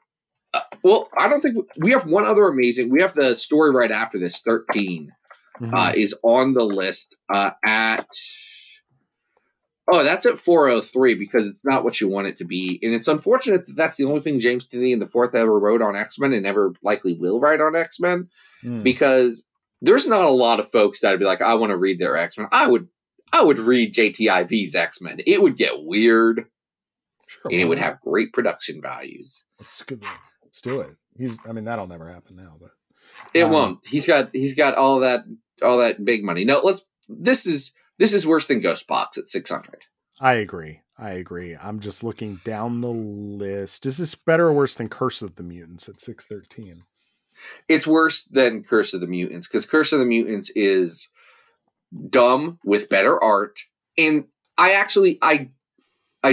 well, I don't think... We have one other amazing... We have the story right after this, 13, is on the list at... Oh, that's at 403 because it's not what you want it to be. And it's unfortunate that that's the only thing James Tinney in the fourth ever wrote on X-Men and never likely will write on X-Men because there's not a lot of folks that would be like, I want to read their X-Men. I would read JTIV's X-Men. It would get weird and it would have great production values. Let's do it. That'll never happen now, but it won't. He's got all that big money. No, this is worse than Ghost Box at 600. I agree. I'm just looking down the list. Is this better or worse than Curse of the Mutants at 613? It's worse than Curse of the Mutants because Curse of the Mutants is dumb with better art. And I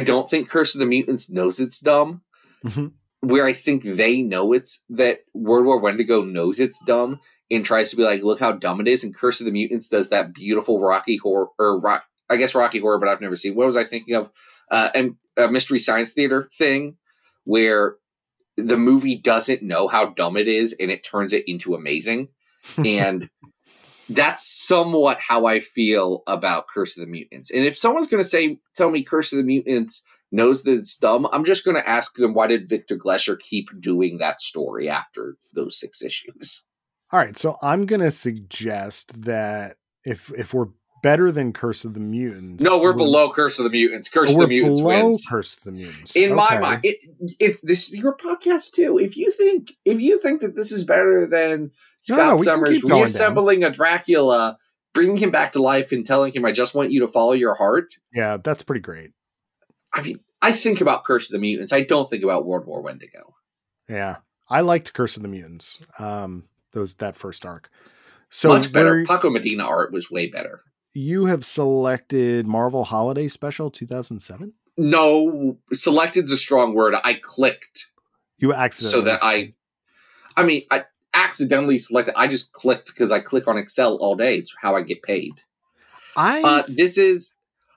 don't think Curse of the Mutants knows it's dumb. Mm-hmm. Where I think they know it's that World War Wendigo knows it's dumb and tries to be like, look how dumb it is. And Curse of the Mutants does that beautiful Rocky Horror, Rocky Horror, but I've never seen. What was I thinking of? And a Mystery Science Theater thing where the movie doesn't know how dumb it is and it turns it into amazing. And that's somewhat how I feel about Curse of the Mutants. And if someone's going to tell me Curse of the Mutants knows that it's dumb, I'm just going to ask them, why did Victor Glesher keep doing that story after those 6 issues? All right, so I'm going to suggest that if we're better than Curse of the Mutants... No, we're below Curse of the Mutants. Curse of the Mutants wins. Curse of the Mutants. In my mind, it's your podcast too. If you think that this is better than Scott Summers reassembling a Dracula, bringing him back to life and telling him, I just want you to follow your heart... Yeah, that's pretty great. I think about Curse of the Mutants. I don't think about World War Wendigo. Yeah. I liked Curse of the Mutants. That first arc. So much better. Paco Medina art was way better. You have selected Marvel Holiday Special 2007? No, selected's a strong word. I clicked. You accidentally. So that I accidentally selected. I just clicked because I click on Excel all day. It's how I get paid.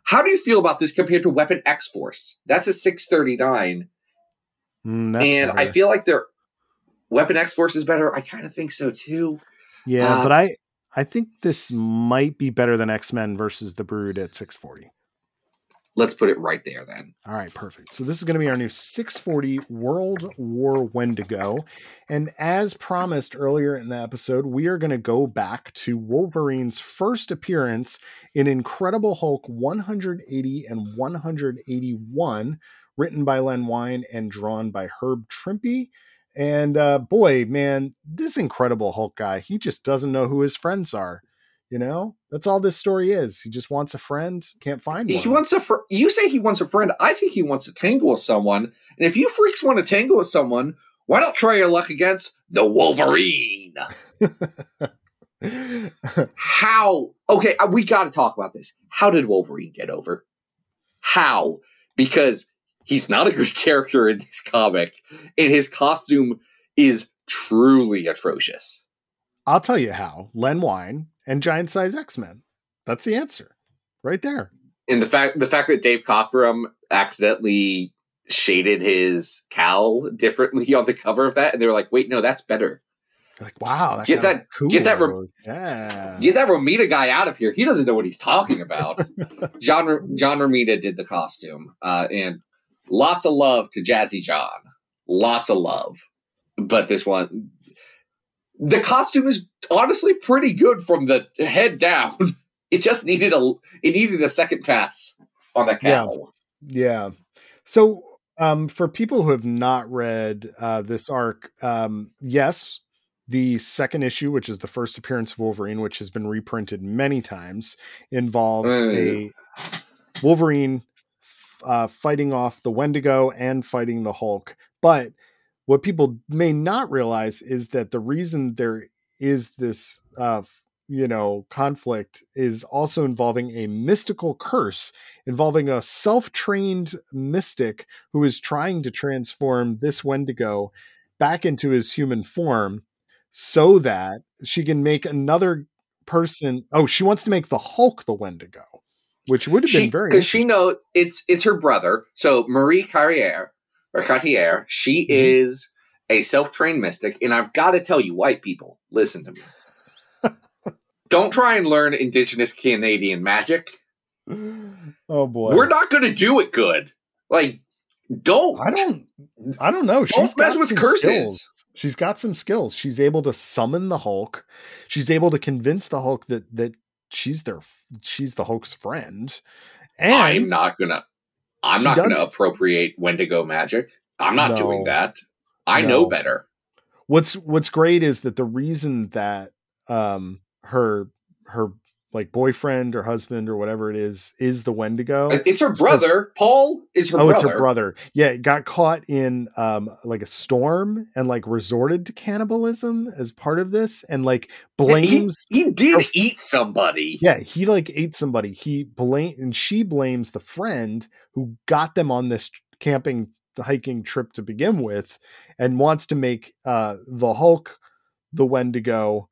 How do you feel about this compared to Weapon X-Force? That's a 639. And better. I feel like their Weapon X-Force is better. I kind of think so, too. Yeah, but I think this might be better than X-Men versus the Brood at 640. Let's put it right there, then. All right, perfect. So this is going to be our new 640 World War Wendigo. And as promised earlier in the episode, we are going to go back to Wolverine's first appearance in Incredible Hulk 180 and 181, written by Len Wein and drawn by Herb Trimpe. And boy, man, this Incredible Hulk guy, he just doesn't know who his friends are. You know, that's all this story is. He just wants a friend. Can't find one. You say he wants a friend. I think he wants to tangle with someone. And if you freaks want to tangle with someone, why not try your luck against the Wolverine? How? Okay, we got to talk about this. How did Wolverine get over? How? Because he's not a good character in this comic. And his costume is truly atrocious. I'll tell you how. Len Wein and Giant Size X-Men. That's the answer. Right there. And the fact that Dave Cockrum accidentally shaded his cowl differently on the cover of that, and they were like, wait, no, that's better. You're like, wow, that's cool. Get that Romita guy out of here. He doesn't know what he's talking about. John Romita did the costume. And lots of love to Jazzy John. Lots of love. But this one... The costume is honestly pretty good from the head down. It just needed a second pass on the cowl. Yeah. So for people who have not read this arc, yes, the second issue, which is the first appearance of Wolverine, which has been reprinted many times, involves a Wolverine fighting off the Wendigo and fighting the Hulk. But what people may not realize is that the reason there is this, conflict is also involving a mystical curse involving a self-trained mystic who is trying to transform this Wendigo back into his human form so that she can make another person. Oh, she wants to make the Hulk the Wendigo. which would have been very because she knows it's her brother. So Marie Cartier, she is a self-trained mystic, and I've got to tell you, white people, listen to me. Don't try and learn indigenous Canadian magic. Oh boy, we're not going to do it good. Like, don't. I don't know. Don't mess with curses. Skills. She's got some skills. She's able to summon the Hulk. She's able to convince the Hulk that she's the Hulk's friend. And I'm not gonna appropriate Wendigo magic. I'm not doing that. I know better. What's great is that the reason that her like boyfriend or husband or whatever it is the Wendigo. It's her brother. Paul is her brother. Oh, it's her brother. Yeah. It got caught in like a storm and like resorted to cannibalism as part of this. And like blames. He did eat somebody. Yeah. He like ate somebody. She blames the friend who got them on this hiking trip to begin with, and wants to make the Hulk the Wendigo.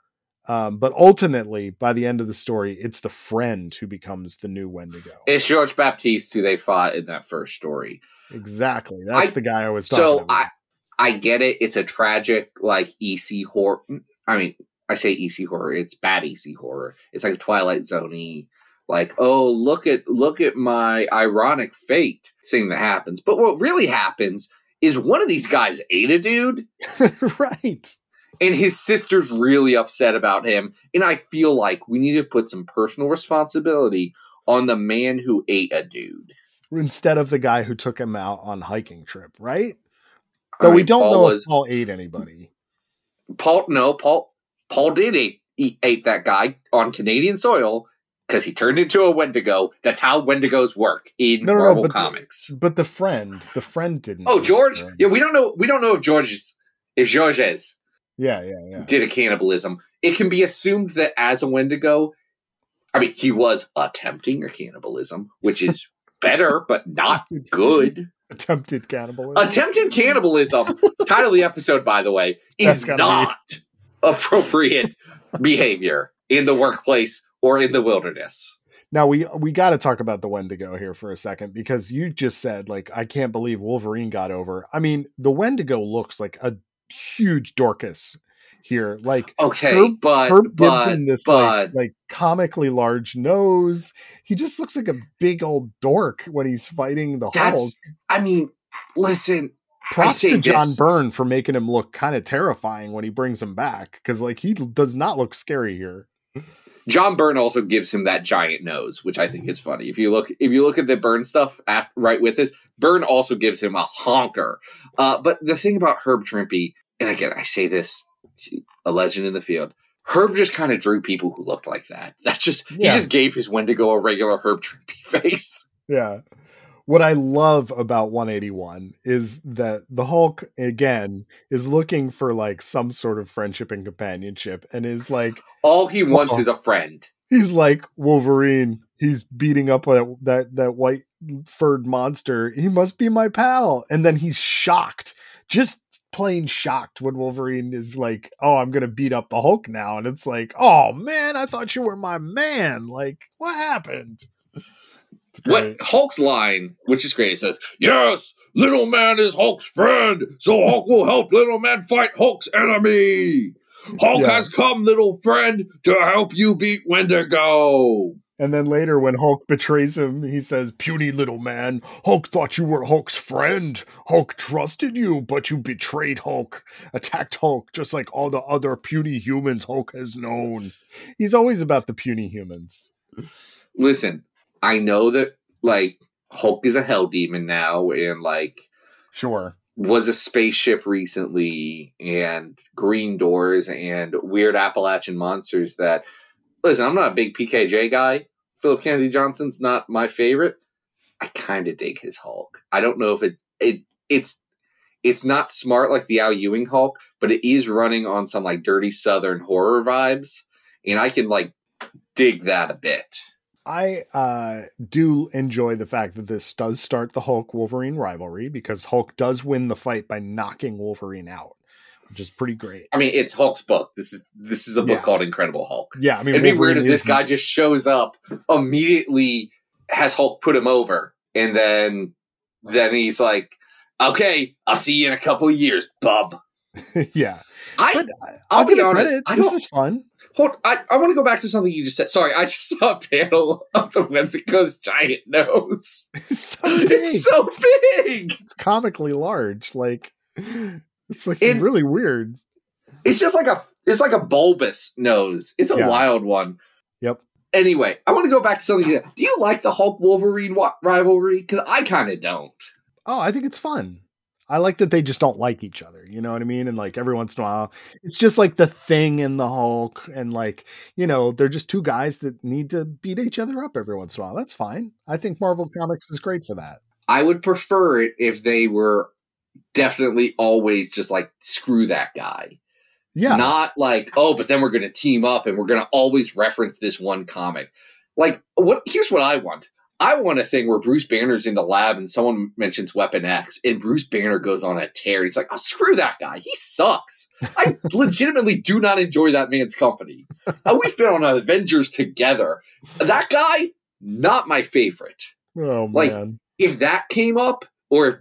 But ultimately, by the end of the story, it's the friend who becomes the new Wendigo. It's George Baptiste who they fought in that first story. Exactly. That's the guy I was talking about. So I get it. It's a tragic, like, EC horror. I mean, I say EC horror. It's bad EC horror. It's like a Twilight Zone-y, like, oh, look at my ironic fate thing that happens. But what really happens is one of these guys ate a dude. Right. And his sister's really upset about him. And I feel like we need to put some personal responsibility on the man who ate a dude, instead of the guy who took him out on hiking trip, right? Though I mean, we don't know if Paul ate anybody. Paul did eat that guy on Canadian soil, because he turned into a Wendigo. That's how Wendigos work in Marvel comics. But the friend didn't. Oh, George? Yeah, we don't know if George is. Yeah. Did a cannibalism. It can be assumed that as a Wendigo, I mean, he was attempting a cannibalism, which is better, but not good. Attempted cannibalism. Attempted cannibalism. Title of the episode, by the way, is not appropriate behavior in the workplace or in the wilderness. Now, we got to talk about the Wendigo here for a second, because you just said, like, I can't believe Wolverine got over. I mean, the Wendigo looks like a huge Dorcas here, like, okay, Herb Gibson, comically large nose. He just looks like a big old dork when he's fighting the Hulk. I mean, listen, props to John Byrne for making him look kind of terrifying when he brings him back, because like he does not look scary here. John Byrne also gives him that giant nose, which I think is funny. If you look at the Byrne stuff right with this, Byrne also gives him a honker. But the thing about Herb Trimpe, and again, I say this, a legend in the field, Herb just kind of drew people who looked like that. He just gave his Wendigo a regular Herb Trimpe face. Yeah. What I love about 181 is that the Hulk, again, is looking for like some sort of friendship and companionship, and is like, all he wants is a friend. He's like, Wolverine, he's beating up that white furred monster. He must be my pal. And then he's shocked, just plain shocked, when Wolverine is like, oh, I'm going to beat up the Hulk now. And it's like, oh man, I thought you were my man. Like, what happened? What Hulk's line, which is great, says, yes, little man is Hulk's friend, so Hulk will help little man fight Hulk's enemy. Hulk has come, little friend, to help you beat Wendigo. And then later, when Hulk betrays him, he says, puny little man, Hulk thought you were Hulk's friend. Hulk trusted you, but you betrayed Hulk, attacked Hulk, just like all the other puny humans Hulk has known. He's always about the puny humans. Listen, I know that, like, Hulk is a hell demon now, and, like, sure, was a spaceship recently, and Green Doors, and weird Appalachian monsters that, listen, I'm not a big PKJ guy. Philip Kennedy Johnson's not my favorite. I kind of dig his Hulk. I don't know if it's not smart like the Al Ewing Hulk, but it is running on some, like, dirty Southern horror vibes, and I can, like, dig that a bit. I do enjoy the fact that this does start the Hulk-Wolverine rivalry, because Hulk does win the fight by knocking Wolverine out, which is pretty great. I mean, it's Hulk's book. This is a book called Incredible Hulk. Yeah, I mean, it'd be weird if this guy just shows up immediately has Hulk put him over, and then he's like, "Okay, I'll see you in a couple of years, bub." Yeah, I'll be honest. This is fun. Hold, I want to go back to something you just said. Sorry, I just saw a panel of the Wendigo's giant nose. It's so big. It's comically large. Like, it's like really weird. It's just like a bulbous nose. It's a wild one. Yep. Anyway, I want to go back to something. Do you like the Hulk Wolverine rivalry? Because I kind of don't. Oh, I think it's fun. I like that they just don't like each other. You know what I mean? And like every once in a while, it's just like the Thing and the Hulk. And like, you know, they're just two guys that need to beat each other up every once in a while. That's fine. I think Marvel Comics is great for that. I would prefer it if they were definitely always just like, screw that guy. Yeah. Not like, oh, but then we're going to team up and we're going to always reference this one comic. Like, what? Here's what I want. I want a thing where Bruce Banner's in the lab and someone mentions Weapon X and Bruce Banner goes on a tear. He's like, oh, screw that guy. He sucks. I legitimately do not enjoy that man's company. We've been on Avengers together. That guy, not my favorite. Oh, man. Like, if that came up, or if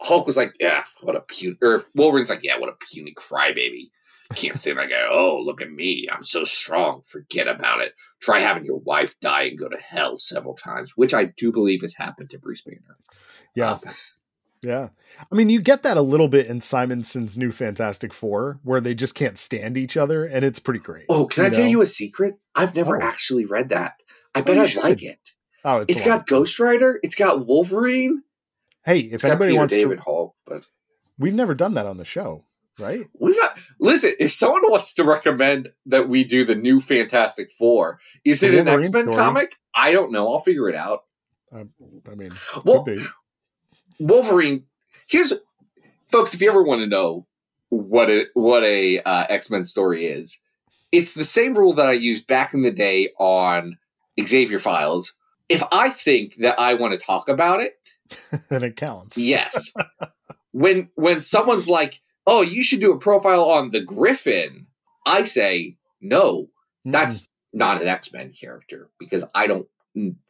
Hulk was like, yeah, what a puny, or if Wolverine's like, yeah, what a puny crybaby. Can't say that guy, oh, look at me. I'm so strong. Forget about it. Try having your wife die and go to hell several times, which I do believe has happened to Bruce Banner. Yeah. Yeah. I mean, you get that a little bit in Simonson's new Fantastic Four, where they just can't stand each other, and it's pretty great. Oh, can I tell you a secret? I've never actually read that. I bet I'd like it. Oh, it's got Ghost Rider. It's got Wolverine. Hey, if anybody wants David Hall, but we've never done that on the show. Right? Listen, if someone wants to recommend that we do the new Fantastic Four, is it an X-Men comic? I don't know. I'll figure it out. I mean, Wolverine. Here's, folks, if you ever want to know what a X-Men story is, it's the same rule that I used back in the day on Xavier Files. If I think that I want to talk about it, then it counts. Yes. When someone's like, oh, you should do a profile on the Griffin, I say, no, that's not an X-Men character because I don't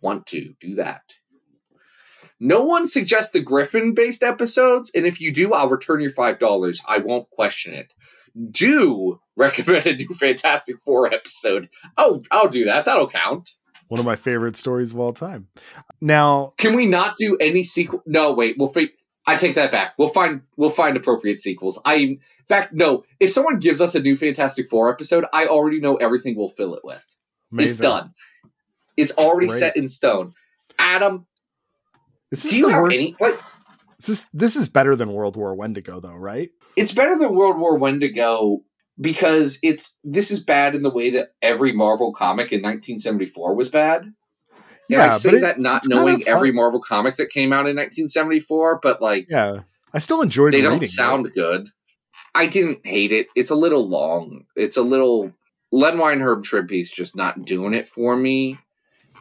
want to do that. No one suggests the Griffin-based episodes, and if you do, I'll return your $5. I won't question it. Do recommend a new Fantastic Four episode. Oh, I'll do that. That'll count. One of my favorite stories of all time. Now, can we not do any sequel? No, wait, I take that back. We'll find appropriate sequels. In fact, no. If someone gives us a new Fantastic Four episode, I already know everything we'll fill it with. Amazing. It's done. It's already set in stone. Adam, do you have any? Like, this is better than World War Wendigo, though, right? It's better than World War Wendigo because this is bad in the way that every Marvel comic in 1974 was bad. Yeah, I say that not knowing every Marvel comic that came out in 1974, but like, yeah, I still enjoyed it. They don't sound good. I didn't hate it. It's a little long. It's a little Len Weinherb Trippi's just not doing it for me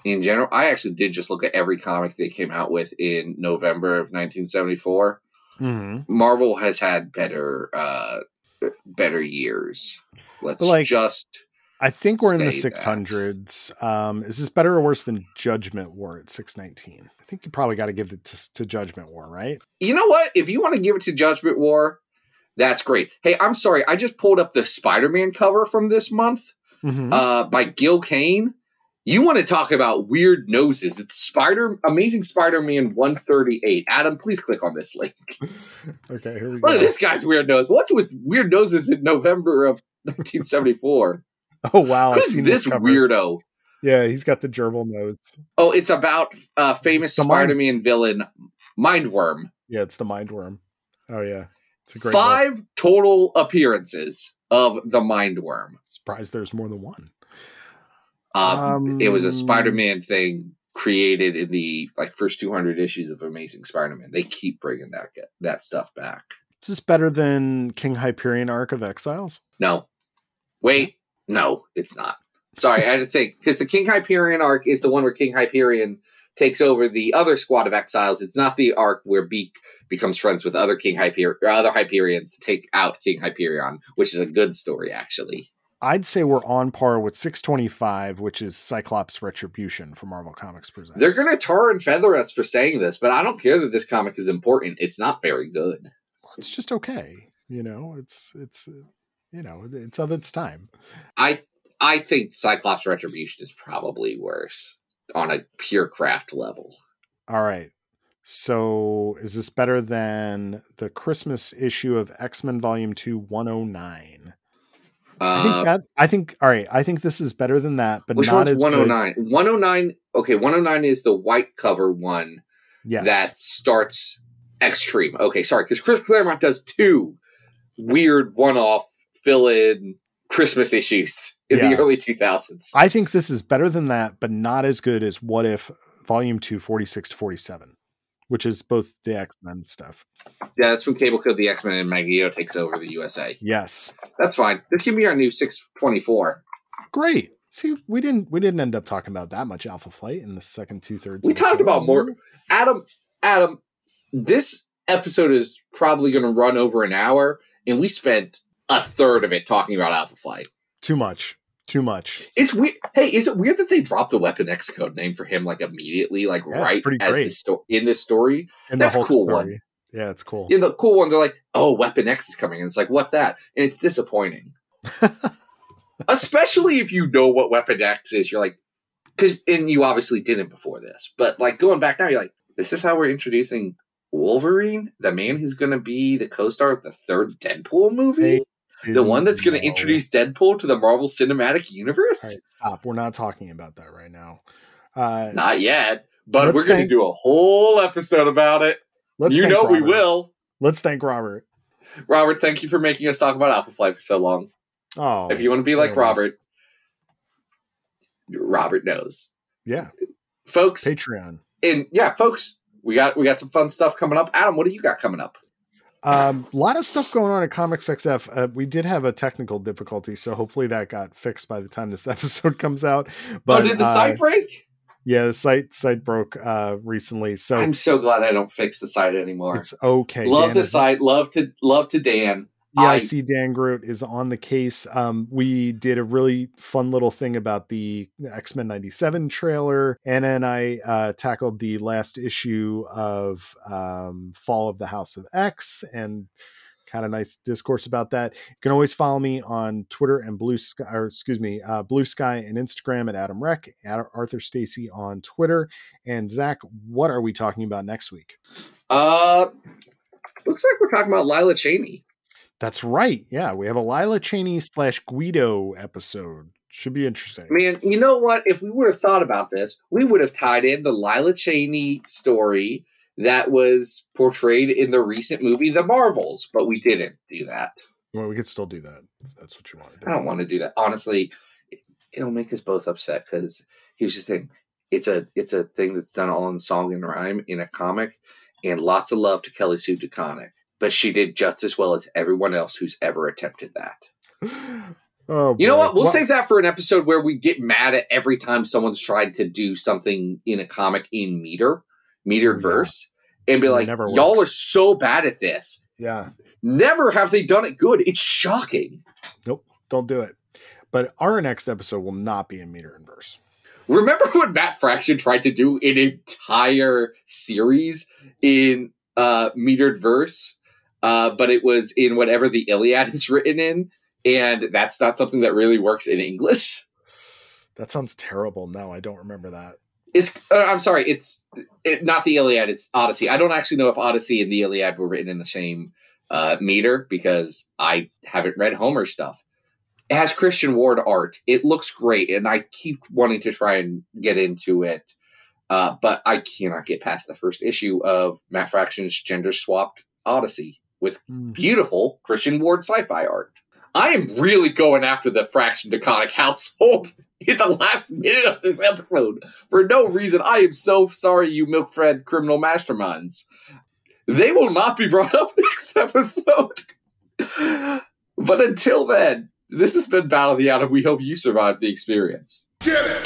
in general. I actually did just look at every comic they came out with in November of 1974. Mm-hmm. Marvel has had better years. I think we're in the 600s. Is this better or worse than Judgment War at 619? I think you probably got to give it to Judgment War, right? You know what? If you want to give it to Judgment War, that's great. Hey, I'm sorry. I just pulled up the Spider-Man cover from this month by Gil Kane. You want to talk about weird noses. It's Amazing Spider-Man 138. Adam, please click on this link. Okay, here we go. Look at this guy's weird nose. What's with weird noses in November of 1974? Oh, wow. Who's this weirdo? Yeah, he's got the gerbil nose. Oh, it's about famous Spider-Man villain, Mindworm. Yeah, it's the Mindworm. Oh, yeah. It's a great 5 look. Total appearances of the Mindworm. Surprised there's more than one. It was a Spider-Man thing created in the first 200 issues of Amazing Spider-Man. They keep bringing that stuff back. Is this better than King Hyperion Arc of Exiles? No. Wait. No, it's not. Sorry, I had to think. Because the King Hyperion arc is the one where King Hyperion takes over the other squad of exiles. It's not the arc where Beak becomes friends with other Hyperions to take out King Hyperion, which is a good story, actually. I'd say we're on par with 625, which is Cyclops Retribution from Marvel Comics Presents. They're going to tar and feather us for saying this, but I don't care that this comic is important. It's not very good. It's just okay. You know, it's of its time. I think Cyclops Retribution is probably worse on a pure craft level. All right. So is this better than the Christmas issue of X-Men Volume 2 109? I think this is better than that, but which not one's as 109? Good. 109. Okay. 109 is the white cover one. Yes. That starts Extreme. Okay. Sorry. Cause Chris Claremont does two weird one-off fill-in Christmas issues in the early 2000s. I think this is better than that, but not as good as What If Volume 2, 46 to 47, which is both the X-Men stuff. Yeah, that's when Cable killed the X-Men and Magneto takes over the USA. Yes. That's fine. This can be our new 624. Great. See, we didn't end up talking about that much Alpha Flight in the second 2/3. We talked about more. Adam, this episode is probably going to run over an hour, and we spent a third of it talking about Alpha Flight. Too much. It's weird. Hey, is it weird that they dropped the Weapon X code name for him like immediately, like right as in this story? And that's a cool story. One. Yeah, it's cool. In the cool one, they're like, oh, Weapon X is coming. And it's like, what that? And it's disappointing. Especially if you know what Weapon X is. You're like, and you obviously didn't before this. But like going back now, you're like, this is how we're introducing Wolverine? The man who's going to be the co-star of the third Deadpool movie? The one that's going to introduce Deadpool to the Marvel Cinematic Universe? All right, stop. We're not talking about that right now. Not yet. But we're going to do a whole episode about it. We will. Let's thank Robert. Robert, thank you for making us talk about Alpha Flight for so long. Oh, if you want to be like Robert, Robert knows. Yeah, folks. Patreon. And yeah, folks, we got some fun stuff coming up. Adam, what do you got coming up? A lot of stuff going on at ComicsXF. We did have a technical difficulty, so hopefully that got fixed by the time this episode comes out. But did the site break? Yeah, the site broke recently. So I'm so glad I don't fix the site anymore. It's okay. Love Dan the site. Love to Dan. Yeah, I see Dan Groot is on the case. We did a really fun little thing about the X-Men 97 trailer. And then I tackled the last issue of Fall of the House of X and had a nice discourse about that. You can always follow me on Twitter and Blue Sky and Instagram at Adam Reck, at Arthur Stacy on Twitter. And Zach, what are we talking about next week? Looks like we're talking about Lila Cheney. That's right. Yeah, we have a Lila Cheney / Guido episode. Should be interesting. Man, you know what? If we would have thought about this, we would have tied in the Lila Cheney story that was portrayed in the recent movie The Marvels, but we didn't do that. Well, we could still do that if that's what you want to do. I don't want to do that. Honestly, it'll make us both upset because here's the thing. It's a thing that's done all in song and rhyme in a comic, and lots of love to Kelly Sue DeConnick, but she did just as well as everyone else who's ever attempted that. Oh, you know what? We'll save that for an episode where we get mad at every time someone's tried to do something in a comic in metered verse, and be like, y'all are so bad at this. Yeah. Never have they done it good. It's shocking. Nope. Don't do it. But our next episode will not be in meter and verse. Remember when Matt Fraction tried to do an entire series in metered verse, but it was in whatever the Iliad is written in, and that's not something that really works in English? That sounds terrible. No, I don't remember that. It's not the Iliad, it's Odyssey. I don't actually know if Odyssey and the Iliad were written in the same meter because I haven't read Homer stuff. It has Christian Ward art. It looks great, and I keep wanting to try and get into it, but I cannot get past the first issue of Matt Fraction's gender-swapped Odyssey with beautiful Christian Ward sci-fi art. I am really going after the Fraction DeConnick household in the last minute of this episode for no reason. I am so sorry, you milk-fed criminal masterminds. They will not be brought up next episode. But until then, this has been Battle of the Atom. We hope you survived the experience. Get it!